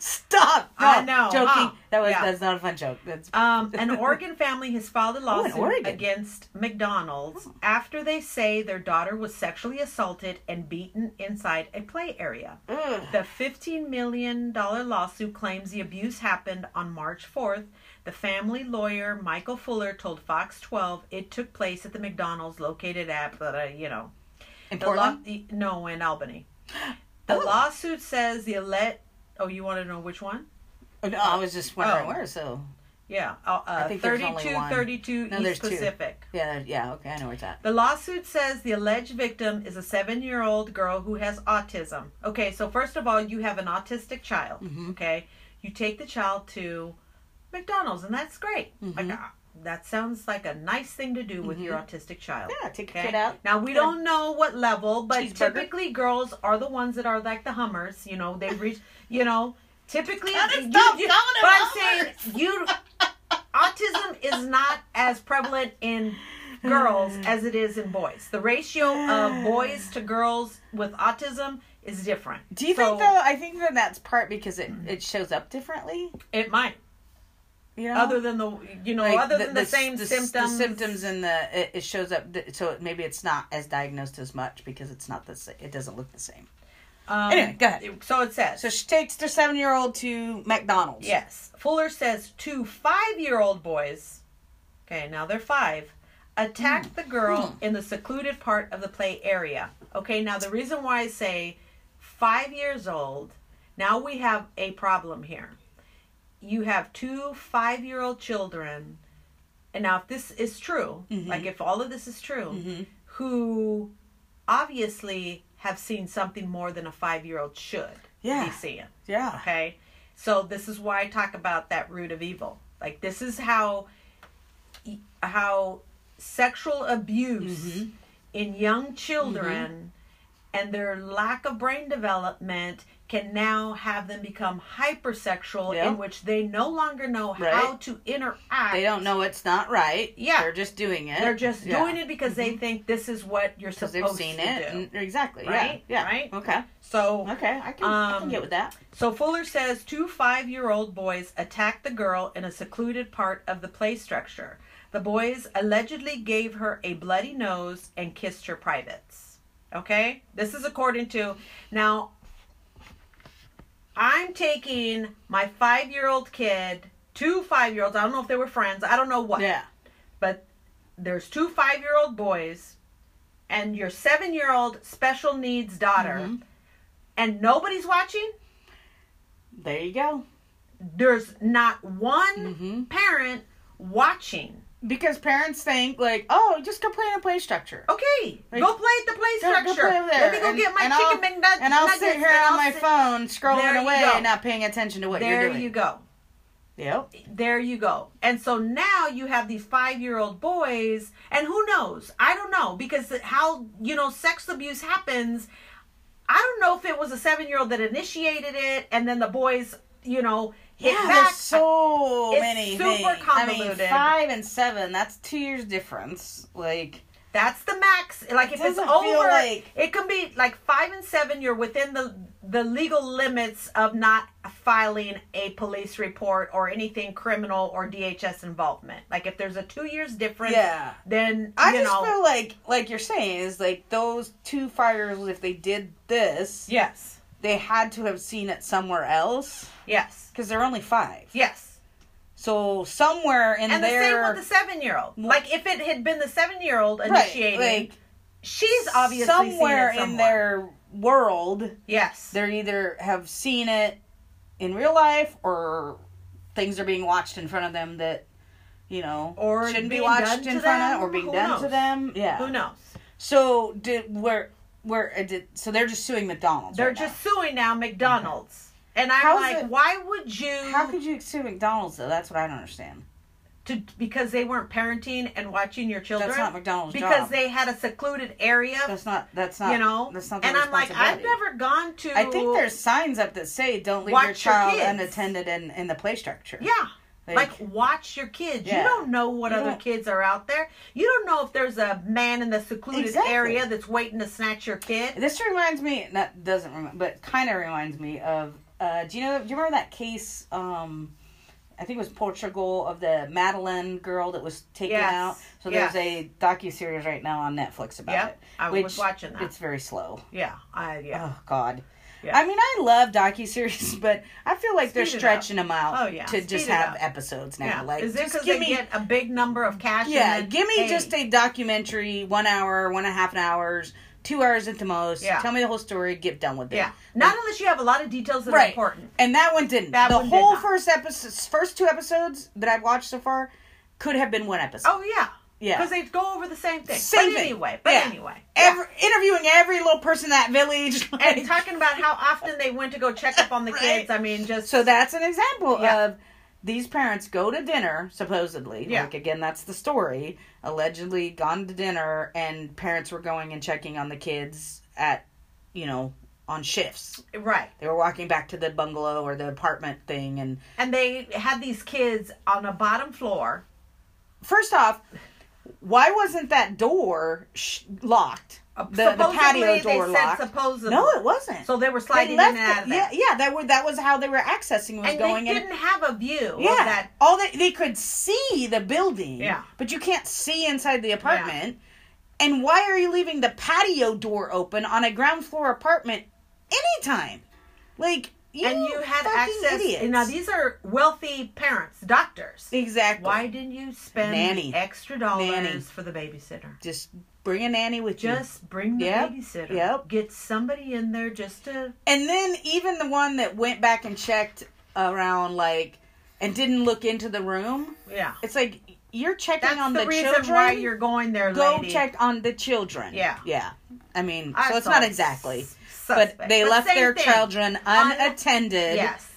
Stop! No, I know. Joking. Uh, that was, yeah. That's not a fun joke. That's... Um, an Oregon family has filed a lawsuit oh, against McDonald's oh. after they say their daughter was sexually assaulted and beaten inside a play area. Ugh. The fifteen million dollars lawsuit claims the abuse happened on March fourth. The family lawyer, Michael Fuller, told Fox twelve it took place at the McDonald's located at, uh, you know. In Portland? Lo- no, in Albany. The oh. lawsuit says the alleged... Oh, you want to know which one? Oh, no, I was just wondering oh. where, so... Yeah, uh, I think thirty-two thirty-two no, East Pacific. Two. Yeah, yeah, okay, I know where it's at. The lawsuit says the alleged victim is a seven-year-old girl who has autism. Okay, so first of all, you have an autistic child, mm-hmm. okay? You take the child to McDonald's, and that's great. Mm-hmm. Like, uh, that sounds like a nice thing to do with mm-hmm. your autistic child. Yeah, take okay? a kid out. Now, we yeah. don't know what level, but typically girls are the ones that are like the Hummers. You know, they reach, you know, typically. You, you, you, but I'm saying, you, autism is not as prevalent in girls as it is in boys. The ratio of boys to girls with autism is different. Do you so, think, though, I think that that's part because it, it shows up differently? It might. You know? Other than the, you know, like other the, than the, the same the, symptoms, the symptoms and the it, it shows up. So maybe it's not as diagnosed as much because it's not the same. It doesn't look the same. Um, anyway, go ahead. So it says. So she takes their seven-year-old to McDonald's. Yes. Fuller says two five-year-old boys. Okay, now they're five. Attacked mm. the girl mm. in the secluded part of the play area. Okay, now the reason why I say five years old. Now we have a problem here. You have two five-year-old children, and now if this is true, mm-hmm. like if all of this is true, mm-hmm. who obviously have seen something more than a five-year-old should yeah. be seeing. Yeah. Okay? So this is why I talk about that root of evil. Like this is how how sexual abuse mm-hmm. in young children mm-hmm. and their lack of brain development can now have them become hypersexual yep. in which they no longer know right. how to interact. They don't know it's not right. Yeah. They're just doing it. They're just yeah. doing it because mm-hmm. they think this is what you're supposed they've seen to it. do. And, exactly. Right? Yeah. yeah. Right? Okay. So okay, I can, um, I can get with that. So Fuller says two five-year-old boys attacked the girl in a secluded part of the play structure. The boys allegedly gave her a bloody nose and kissed her privates. Okay? This is according to... Now... I'm taking my five-year-old kid two five-year-olds. I don't know if they were friends. I don't know what. Yeah. But there's two five-year-old boys and your seven-year-old special needs daughter, mm-hmm. and nobody's watching? There you go. There's not one mm-hmm. parent watching. Because parents think, like, oh, just go play in a play structure. Okay, like, go play at the play structure. Go play over there. Let me go and, get my and chicken McNuggets. And I'll sit here on my sit. phone scrolling away and not paying attention to what there you're doing. There you go. Yep. There you go. And so now you have these five-year-old boys, and who knows? I don't know, because how, you know, sex abuse happens. I don't know if it was a seven-year-old that initiated it, and then the boys, you know... Yeah, there's so many things. It's super convoluted. I mean, five and seven, that's two years difference. Like, that's the max. Like, if it's over, like... it can be, like, five and seven, you're within the, the legal limits of not filing a police report or anything criminal or D H S involvement. Like, if there's a two years difference, yeah. then, I you know. I just feel like, like you're saying, is, like, those two five-year-olds, if they did this. Yes. They had to have seen it somewhere else. Yes. Because they're only five. Yes. So somewhere in there... And the their... same with the seven-year-old. Like, if it had been the seven-year-old initiating, right, like, she's obviously somewhere seen it somewhere. in their world. Yes. They either have seen it in real life or things are being watched in front of them that, you know, or shouldn't be watched in front of or being done to them. Yeah. Who knows? So did... where? Where did so they're just suing McDonald's. They're right just now. suing now McDonald's, mm-hmm. and I'm How's like, it, why would you? How could you sue McDonald's though? That's what I don't understand. To because they weren't parenting and watching your children. That's not McDonald's because job. they had a secluded area. That's not. That's not. You know. That's not. And I'm like, I've never gone to. I think there's signs up that say, "Don't leave your child your unattended in, in the play structure." Yeah. Like, like, watch your kids. Yeah. You don't know what you other don't. kids are out there. You don't know if there's a man in the secluded exactly. area that's waiting to snatch your kid. This reminds me, not doesn't remind, but kind of reminds me of, uh, do you know, do you remember that case, um, I think it was Portugal, of the Madeleine girl that was taken yes. out? So yes. there's a docuseries right now on Netflix about yep. it. I which was watching that. It's very slow. Yeah. I, yeah. Oh, God. Yeah. I mean, I love docuseries, but I feel like Speed they're stretching up. them out oh, yeah. to Speed just have up. episodes now. Yeah. Like, is it because they me, get a big number of cash? Yeah, and then, give me hey. just a documentary, one hour, one and a half an hours, two hours at the most. Yeah. Tell me the whole story, get done with it. Yeah, not like, unless you have a lot of details that right. are important. And that one didn't. That the one whole did first episode, first two episodes that I've watched so far could have been one episode. Oh, yeah. Yeah. Because they go over the same thing. Same but anyway, thing. But yeah. anyway. Every, yeah. interviewing every little person in that village. Like. And talking about how often they went to go check up on the right. kids. I mean, just... So that's an example yeah. of these parents go to dinner, supposedly. Yeah. Like, again, that's the story. Allegedly gone to dinner, and parents were going and checking on the kids at, you know... on shifts. Right. They were walking back to the bungalow or the apartment thing, and... And they had these kids on a bottom floor. First off... Why wasn't that door sh- locked? The, the patio door they locked. Said supposedly. No, it wasn't. So they were sliding they in and out of it. Yeah, yeah, that were that was how they were accessing was and going. And they didn't in. have a view. Yeah, of that. all that they could see the building. Yeah, but you can't see inside the apartment. Yeah. And why are you leaving the patio door open on a ground floor apartment anytime? Like. You and you had access. Idiots. Now, these are wealthy parents, doctors. Exactly. Why didn't you spend nanny. extra dollars nanny. for the babysitter? Just bring a nanny with just you. Just bring the yep. babysitter. Yep. Get somebody in there just to... And then even the one that went back and checked around, like, and didn't look into the room. Yeah. It's like, you're checking That's on the, the children. That's the reason why you're going there, Go lady. Go check on the children. Yeah. Yeah. I mean, I so it's not exactly... S- Suspect. But they but left their thing. children unattended Un- yes.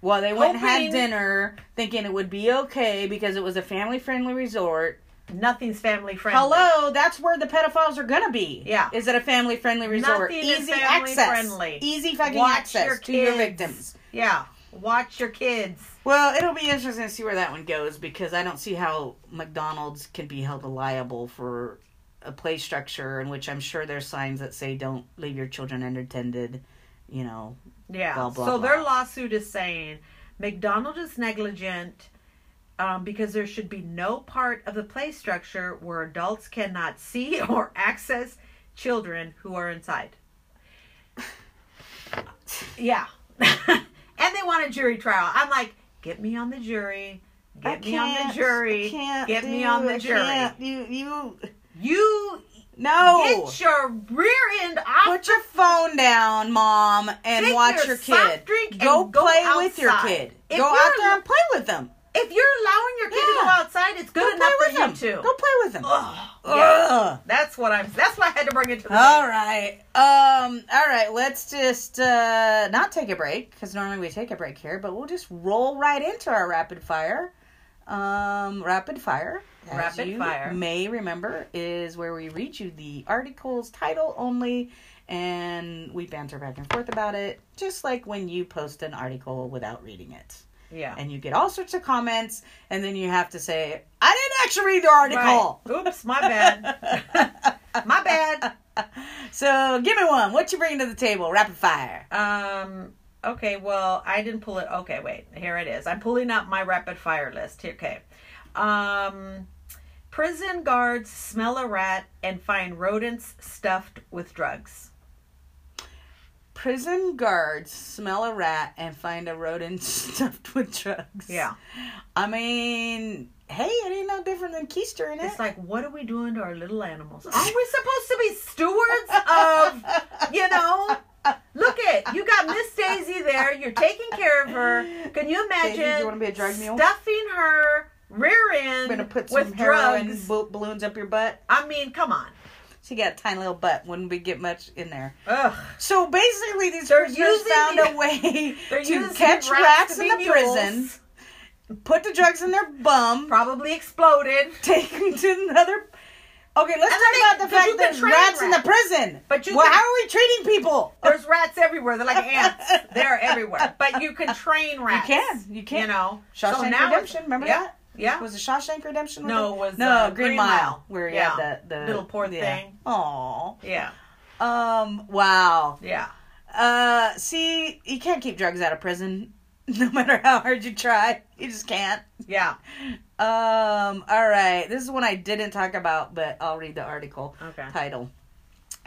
while they went Hoping, and had dinner, thinking it would be okay because it was a family-friendly resort. Nothing's family-friendly. Hello, that's where the pedophiles are going to be. Yeah. Is it a family-friendly resort? Nothing Easy is family-friendly. Easy fucking Watch access your to your victims. Yeah. Watch your kids. Well, it'll be interesting to see where that one goes because I don't see how McDonald's can be held liable for... a play structure in which I'm sure there's signs that say don't leave your children unattended, you know. Yeah. Blah, blah, so blah. Their lawsuit is saying McDonald's is negligent um, because there should be no part of the play structure where adults cannot see or access children who are inside. Yeah. And they want a jury trial. I'm like, Get me on the jury. Get I me on the jury. Can't Get me on the jury. Can't. You you you no. Get your rear end off. Put your phone down, Mom, and watch your, your kid. Drink go and play go with your kid. If go out there and play with them. If you're allowing your kid yeah. to go outside, it's good enough for him. You too. Go play with them. Ugh. Yeah. That's what I'm. That's why I had to bring it to the. All game. right. Um. All right. Let's just uh, not take a break because normally we take a break here, but we'll just roll right into our rapid fire. Um. Rapid fire. As rapid you fire. May remember is where we read you the article's title only, and we banter back and forth about it, just like when you post an article without reading it. Yeah. And you get all sorts of comments, and then you have to say, I didn't actually read the article. Right. Oops, my bad. my bad. So, give me one. What you bringing to the table? Rapid fire. Um, okay, well, I didn't pull it. Okay, wait. Here it is. I'm pulling up my rapid fire list. Okay. Um, prison guards smell a rat and find rodents stuffed with drugs. Prison guards smell a rat and find a rodent stuffed with drugs. Yeah. I mean, hey, it ain't no different than keistering it. It's like, what are we doing to our little animals? Aren't we supposed to be stewards of, you know? Look at, you got Miss Daisy there. You're taking care of her. Can you imagine Daisy, do you want to be a drug mule? Stuffing her rear end gonna put some with heroin drugs. Bo- balloons up your butt? I mean, come on. She got a tiny little butt. Wouldn't we get much in there? Ugh. So basically, these they're prisoners found the, a way to catch rats, rats to in the mules. prison, put the drugs in their bum, probably exploded, take them to another. Okay, let's and talk they, about the fact that rats, rats in the prison. But you well, can, how are we treating people? There's rats everywhere. They're like ants. They're everywhere. But you can train rats. You can. You can. You know. Shawshank so now Redemption. Remember yeah. that? Yeah. Was it Shawshank Redemption? No, it was no uh, Green, Green Mile, Mile where he yeah. had the, the little poor yeah. thing. Aww. Yeah. Um. Wow. Yeah. Uh. See, you can't keep drugs out of prison, no matter how hard you try. You just can't. Yeah. Um. All right. This is one I didn't talk about, but I'll read the article okay. title.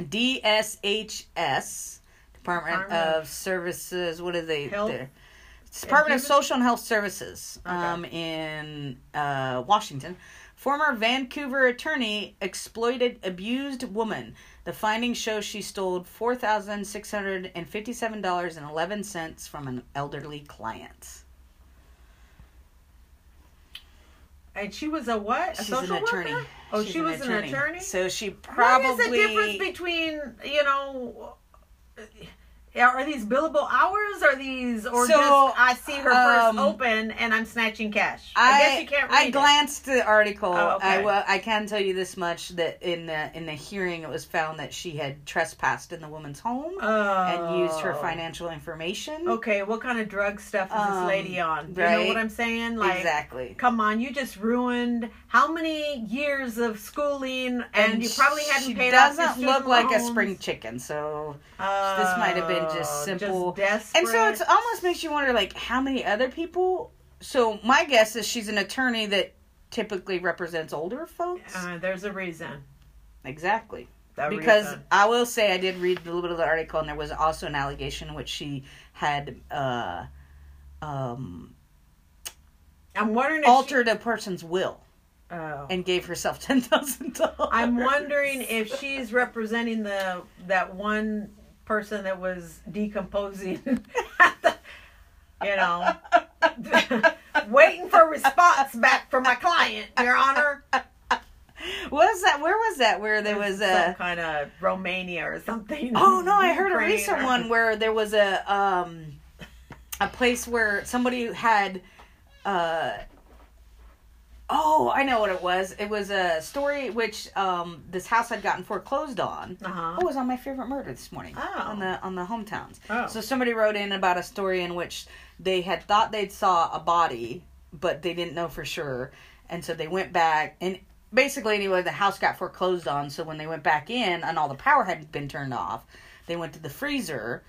D S H S Department, Department of Services. What are they? Health. They're, Department of Social and Health Services um, okay. in uh, Washington. Former Vancouver attorney exploited abused woman. The findings show she stole four thousand six hundred fifty-seven dollars and eleven cents from an elderly client. And she was a what? A She's social an attorney. Worker? Oh, She's she was an attorney. an attorney? So she probably... What is the difference between, you know... Yeah, are these billable hours? Are these, or so, just I see her purse um, open and I'm snatching cash? I, I guess you can't read I it. glanced at the article. Oh, okay. I, well, I can tell you this much, that in the in the hearing it was found that she had trespassed in the woman's home oh. and used her financial information. Okay, what kind of drug stuff is um, this lady on? Do right? you know what I'm saying? Like, exactly. Come on, you just ruined how many years of schooling, and, and you probably hadn't paid off your student loans. She doesn't look like a spring chicken, so uh, this might have been just simple, just and so it almost makes you wonder, like, how many other people. So my guess is she's an attorney that typically represents older folks. Uh, there's a reason, exactly. That because reason. I will say I did read a little bit of the article, and there was also an allegation in which she had, uh, um, I'm wondering, altered if she... a person's will. Oh. And gave herself ten thousand dollars. I'm wondering if she's representing the that one. person that was decomposing, you know, waiting for a response back from my client, Your Honor. What was that? Where was that? Where there was, was a some kind of Romania or something? Oh no, I heard a recent or... one where there was a um a place where somebody had uh oh, I know what it was. It was a story which um, this house had gotten foreclosed on. Uh-huh. Oh, it was on My Favorite Murder this morning. Oh. On the on the hometowns. Oh. So somebody wrote in about a story in which they had thought they'd saw a body, but they didn't know for sure. And so they went back. And basically, anyway, the house got foreclosed on. So when they went back in and all the power had been turned off, they went to the freezer.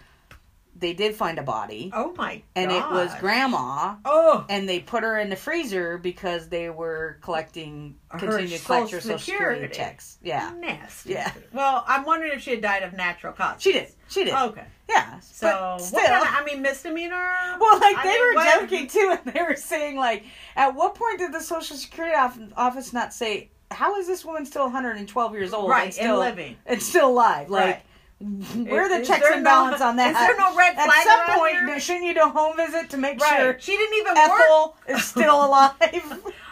they did find a body. Oh, my and God. And it was Grandma. Oh. And they put her in the freezer because they were collecting, continuing to collect her Social Security checks. Yeah. Nasty. Yeah. Well, I'm wondering if she had died of natural causes. She did. She did. Okay. Yeah. So, still, what kind of, I mean, misdemeanor? Well, like, I they mean, were what? joking, too, and they were saying, like, at what point did the Social Security office not say, how is this woman still one hundred twelve years old? Right, and, still, and living. And still alive. Like, right. Where are the checks and balance no, on that? Is there no red flag? At some point, her? shouldn't you do a home visit to make right. sure she didn't even Ethel work. is still alive?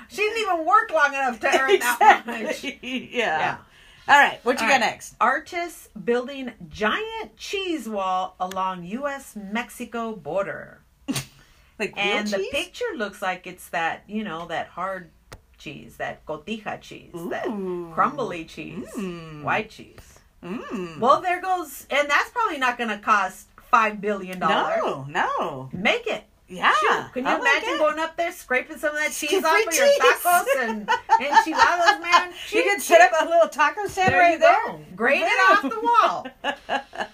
She didn't even work long enough to earn exactly. that much. Yeah. yeah. All right. What you All got right. next? Artists building giant cheese wall along U S Mexico border. Like and real cheese? The picture looks like it's that, you know, that hard cheese, that cotija cheese, Ooh. that crumbly cheese, mm. white cheese. Mm. Well, there goes, and that's probably not going to cost five billion dollars. No, no, make it. Yeah, Shoot. can you oh imagine going up there scraping some of that cheese off of your tacos and enchiladas, man? Cheese, you can set up a little taco stand there right there, go. grate Boom. it off the wall.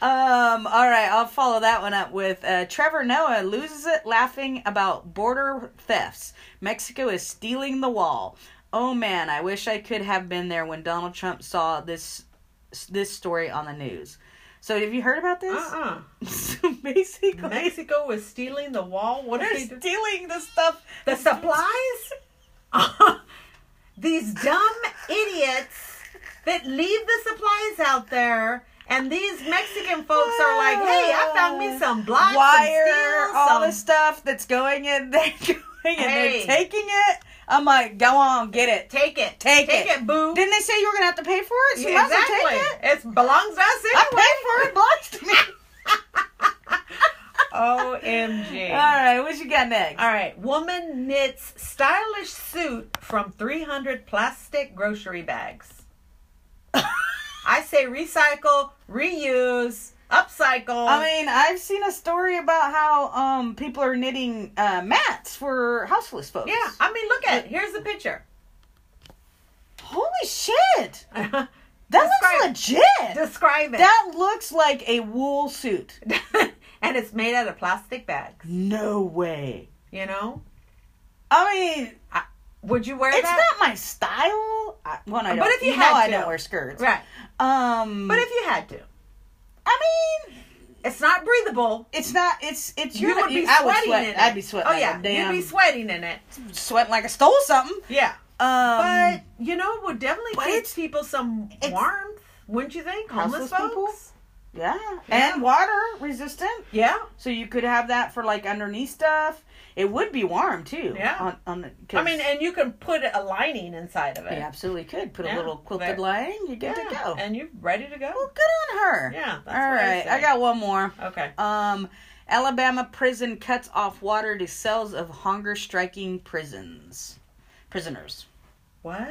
um. All right, I'll follow that one up with uh, Trevor Noah loses it laughing about border thefts. Mexico is stealing the wall. Oh man, I wish I could have been there when Donald Trump saw this. this story on the news. So have you heard about this? Uh-uh. So basically Mexico was stealing the wall. What are they doing? Stealing the stuff, the supplies. These dumb idiots that leave the supplies out there, and these Mexican folks are like, "Hey, I found me some blocks, wire, some steel, all some... the stuff that's going in, they're going and hey. they're taking it." I'm like, go on, get it. Take it. Take, take it. Take it, boo. Didn't they say you were going to have to pay for it? So yeah, exactly. Take it. It belongs to us anyway. I paid for it. It belongs to me. O M G. All right, what you got next? All right. Woman knits stylish suit from three hundred plastic grocery bags. I say recycle, reuse, upcycle. I mean, I've seen a story about how um people are knitting uh mats for houseless folks. Yeah, I mean, look at it. Here's the picture. Holy shit! That describe, looks legit. Describe it. That looks like a wool suit, and it's made out of plastic bags. No way. You know, I mean, I, would you wear it's that? It's not my style. I, one, I don't. But if you, you had know, to. I don't wear skirts, right? Um, but if you had to. I mean, it's not breathable. It's not. It's it's. You would be sweating I would sweat, in it. I'd be sweating. Oh like yeah, a damn, you'd be sweating in it. Sweating like I stole something. Yeah. Um, but you know, would definitely give people some warmth, wouldn't you think? Homeless, homeless folks. People? Yeah. yeah. And water resistant. Yeah. So you could have that for like underneath stuff. It would be warm too. Yeah. On, on the, I mean, and you can put a lining inside of it. You absolutely could put yeah, a little quilted lining. You're good yeah, to go, and you're ready to go. Well, good on her. Yeah. That's All what right. I, I got one more. Okay. Um, Alabama prison cuts off water to cells of hunger striking prisons prisoners. What?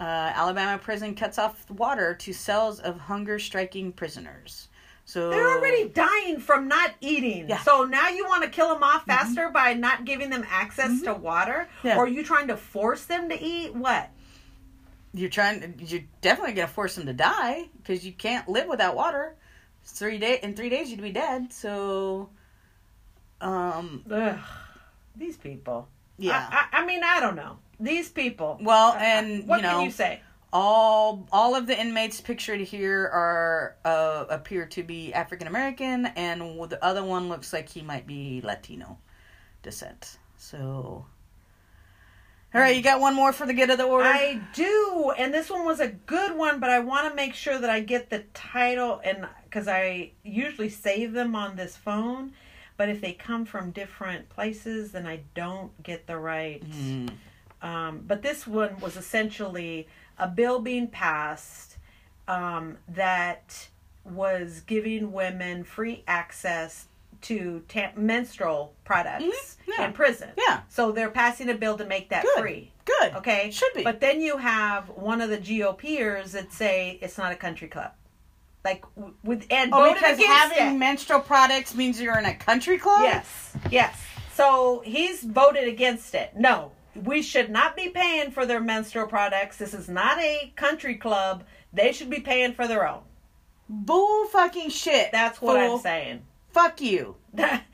Uh, Alabama prison cuts off water to cells of hunger striking prisoners. So they're already dying from not eating. Yeah. So now you want to kill them off faster mm-hmm. by not giving them access mm-hmm. to water? Yeah. Or are you trying to force them to eat? What? You're trying. You're definitely going to force them to die because you can't live without water. It's three day in three days you'd be dead. So, um, Ugh. these people. Yeah. I, I, I mean, I don't know these people. Well, and what you know, can you say? All all of the inmates pictured here are uh, appear to be African American, and the other one looks like he might be Latino descent. So, all right, you got one more for the good of the order? I do, and this one was a good one, but I want to make sure that I get the title, and because I usually save them on this phone, but if they come from different places, then I don't get the right. Mm. Um, but this one was essentially a bill being passed um, that was giving women free access to ta- menstrual products mm-hmm. yeah. in prison. Yeah. So they're passing a bill to make that Good. free. Good. Okay? Should be. But then you have one of the GOPers that say it's not a country club. Like, with and oh, because having it. menstrual products means you're in a country club? Yes. Yes. So he's voted against it. No. We should not be paying for their menstrual products. This is not a country club. They should be paying for their own. Bull fucking shit. That's what Bull. I'm saying. Fuck you.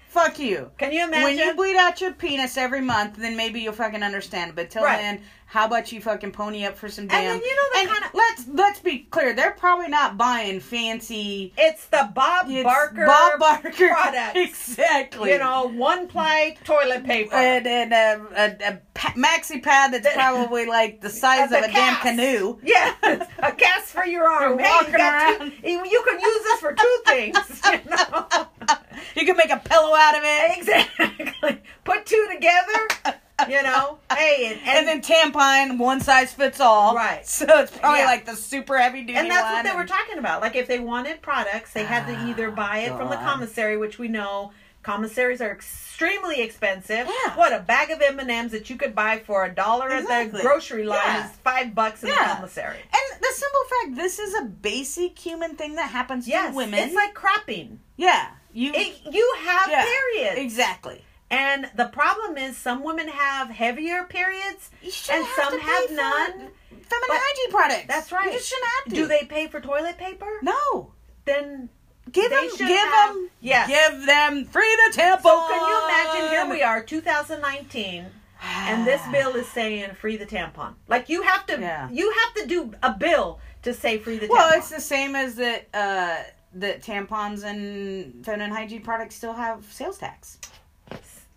Fuck you. Can you imagine? When you bleed out your penis every month, then maybe you'll fucking understand. But till right. then, how about you fucking pony up for some damn... And then you know the kind of... Let's, let's be clear. They're probably not buying fancy... It's the Bob it's Barker Bob Barker products. Exactly. You know, one-ply toilet paper. And, and a, a, a maxi pad that's probably like the size of a cast. damn canoe. Yeah. A cast for your arm. Hey, walking you around. Two, you can use this for two things. You know? You can make a pillow out of it. Exactly. Put two together, you know. Hey, and, and, and then tampon, one size fits all. Right. So it's probably yeah. like the super heavy duty one. And that's one what they and... were talking about. Like if they wanted products, they had to either buy it God. from the commissary, which we know commissaries are extremely expensive. Yeah. What, a bag of M and M's that you could buy for a dollar exactly. at the grocery line yeah. is five bucks in yeah. the commissary. And the simple fact, this is a basic human thing that happens yes. to women. It's like crapping. Yeah. You it, you have yeah, periods. Exactly. And the problem is some women have heavier periods and have some have none. Feminine hygiene products. That's right. You just shouldn't have to. Do they pay for toilet paper? No. Then give them give have, them yes. give them free the tampon. So can you imagine, here we are, two thousand nineteen, and this bill is saying free the tampon. Like you have to yeah. you have to do a bill to say free the well, tampon. Well, it's the same as the uh that tampons and feminine hygiene products still have sales tax.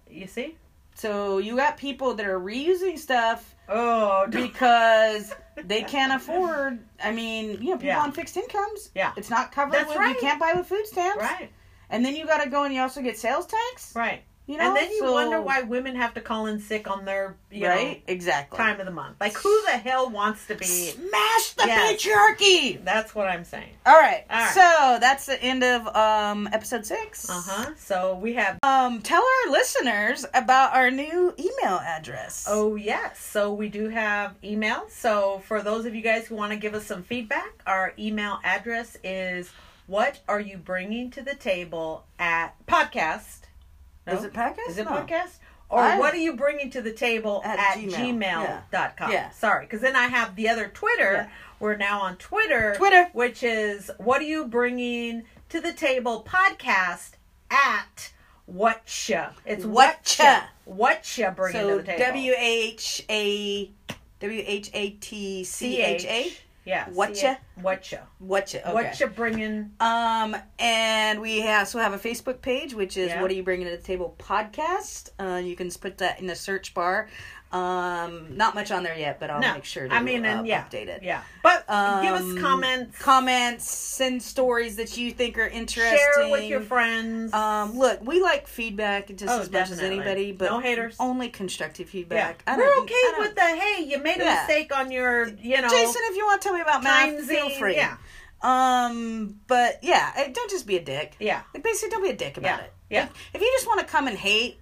You see? So you got people that are reusing stuff oh, because they can't afford, I mean, you know, people yeah. on fixed incomes. Yeah. It's not covered That's with, right. you can't buy with food stamps. Right. And then you got to go and you also get sales tax. Right. You know? And then you so, wonder why women have to call in sick on their, you right? know, exactly. time of the month. Like, who the hell wants to be... Smash the yes. patriarchy! That's what I'm saying. All right. All right. So, that's the end of um, episode six. Uh-huh. So, we have... Um, tell our listeners about our new email address. Oh, yes. So, we do have email. So, for those of you guys who want to give us some feedback, our email address is whatareyoubringingtothetable at podcast dot com. No? Is it podcast? Is it no. podcast? Or I, what are you bringing to the table at, at gmail dot com? Gmail. Yeah. Yeah. Sorry, because then I have the other Twitter. Yeah. We're now on Twitter. Twitter. Which is what are you bringing to the table podcast at whatcha. It's whatcha. Whatcha bringing so to the table. W H A W H A T C H A. Yeah. Whatcha? Whatcha. Whatcha. Okay. Whatcha bringing? Um, and we also have a Facebook page, which is yeah. What Are You Bringing to the Table Podcast. Uh, you can put that in the search bar. Um, not much on there yet, but I'll no. make sure to I mean, uh, yeah. update it. Yeah. But um, give us comments. Comments. Send stories that you think are interesting. Share with your friends. Um, look, we like feedback just oh, as definitely. much as anybody, but no haters. Only constructive feedback. Yeah. I don't, We're okay I don't, with the, hey, you made a yeah. mistake on your, you know. Jason, if you want to tell me about math, feel free. Yeah. Um, but yeah, don't just be a dick. Yeah. Like, basically, don't be a dick about yeah. it. Yeah. Like, if you just want to come and hate,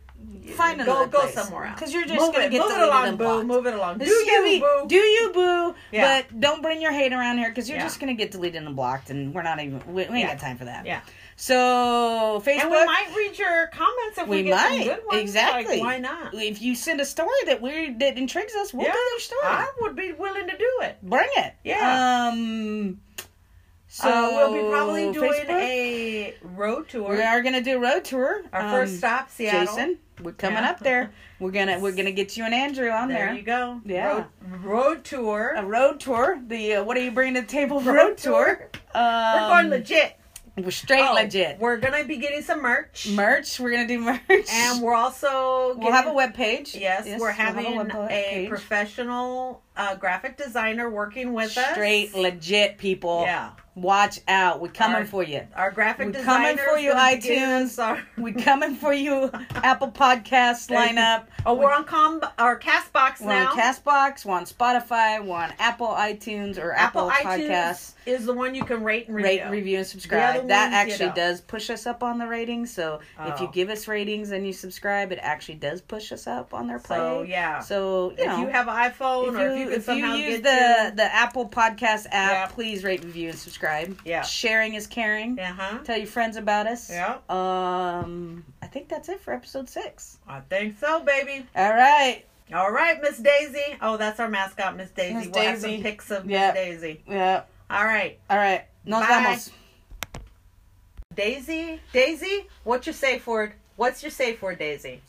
find another go, place. Go somewhere else. Because you're just going to get deleted along, and blocked. Boo, move it along. Do you, be, boo. do you, boo. Yeah. But don't bring your hate around here because you're yeah. just going to get deleted and blocked, and we're not even, we, we ain't yeah. got time for that. Yeah. So, Facebook. And we might read your comments if we, we get might. some good ones. Exactly. Like, why not? If you send a story that we that intrigues us, we'll yeah. do your story. I would be willing to do it. Bring it. Yeah. Um... So uh, we'll be probably doing Facebook. a road tour. We are gonna do a road tour. Our um, first stop, Seattle. Jason, we're coming yeah. up there. We're gonna we're gonna get you and Andrew on there. There you go. Yeah. Road, road tour. A road tour. The uh, what are you bringing to the table? Road, road tour. tour. Um, we're going legit. We're straight oh, legit. We're gonna be getting some merch. Merch. We're gonna do merch. And we're also getting, we'll have a web page. Yes, yes we're having we'll have a, a professional uh, graphic designer working with straight, us. Straight legit people. Yeah. Watch out. We're coming our, for you. Our graphic we're designer. We're coming for you, iTunes. We're coming for you, Apple Podcasts lineup. Oh, we're, we're on Com- our CastBox we're now. We're on CastBox. We're on Spotify. We're on Apple iTunes or Apple, Apple Podcasts. iTunes is the one you can rate and review. Rate, and review, and subscribe. That actually ditto. does push us up on the ratings. So oh. if you give us ratings and you subscribe, it actually does push us up on their play. So, yeah. So, you if know, you have an iPhone if you, or if you can if somehow you use get the, to... the Apple Podcast app, yeah. please rate, review, and subscribe. Yeah. Sharing is caring. Uh-huh. Tell your friends about us. Yeah. Um, I think that's it for episode six. I think so, baby. All right. All right, Miss Daisy. Oh, that's our mascot, Miss Daisy. Miss we'll Daisy. have some pics of yep. Miss Daisy. Yeah. All right. All right. Nos Bye. vamos. Daisy, Daisy, what's your safe word? What's your safe word, Daisy?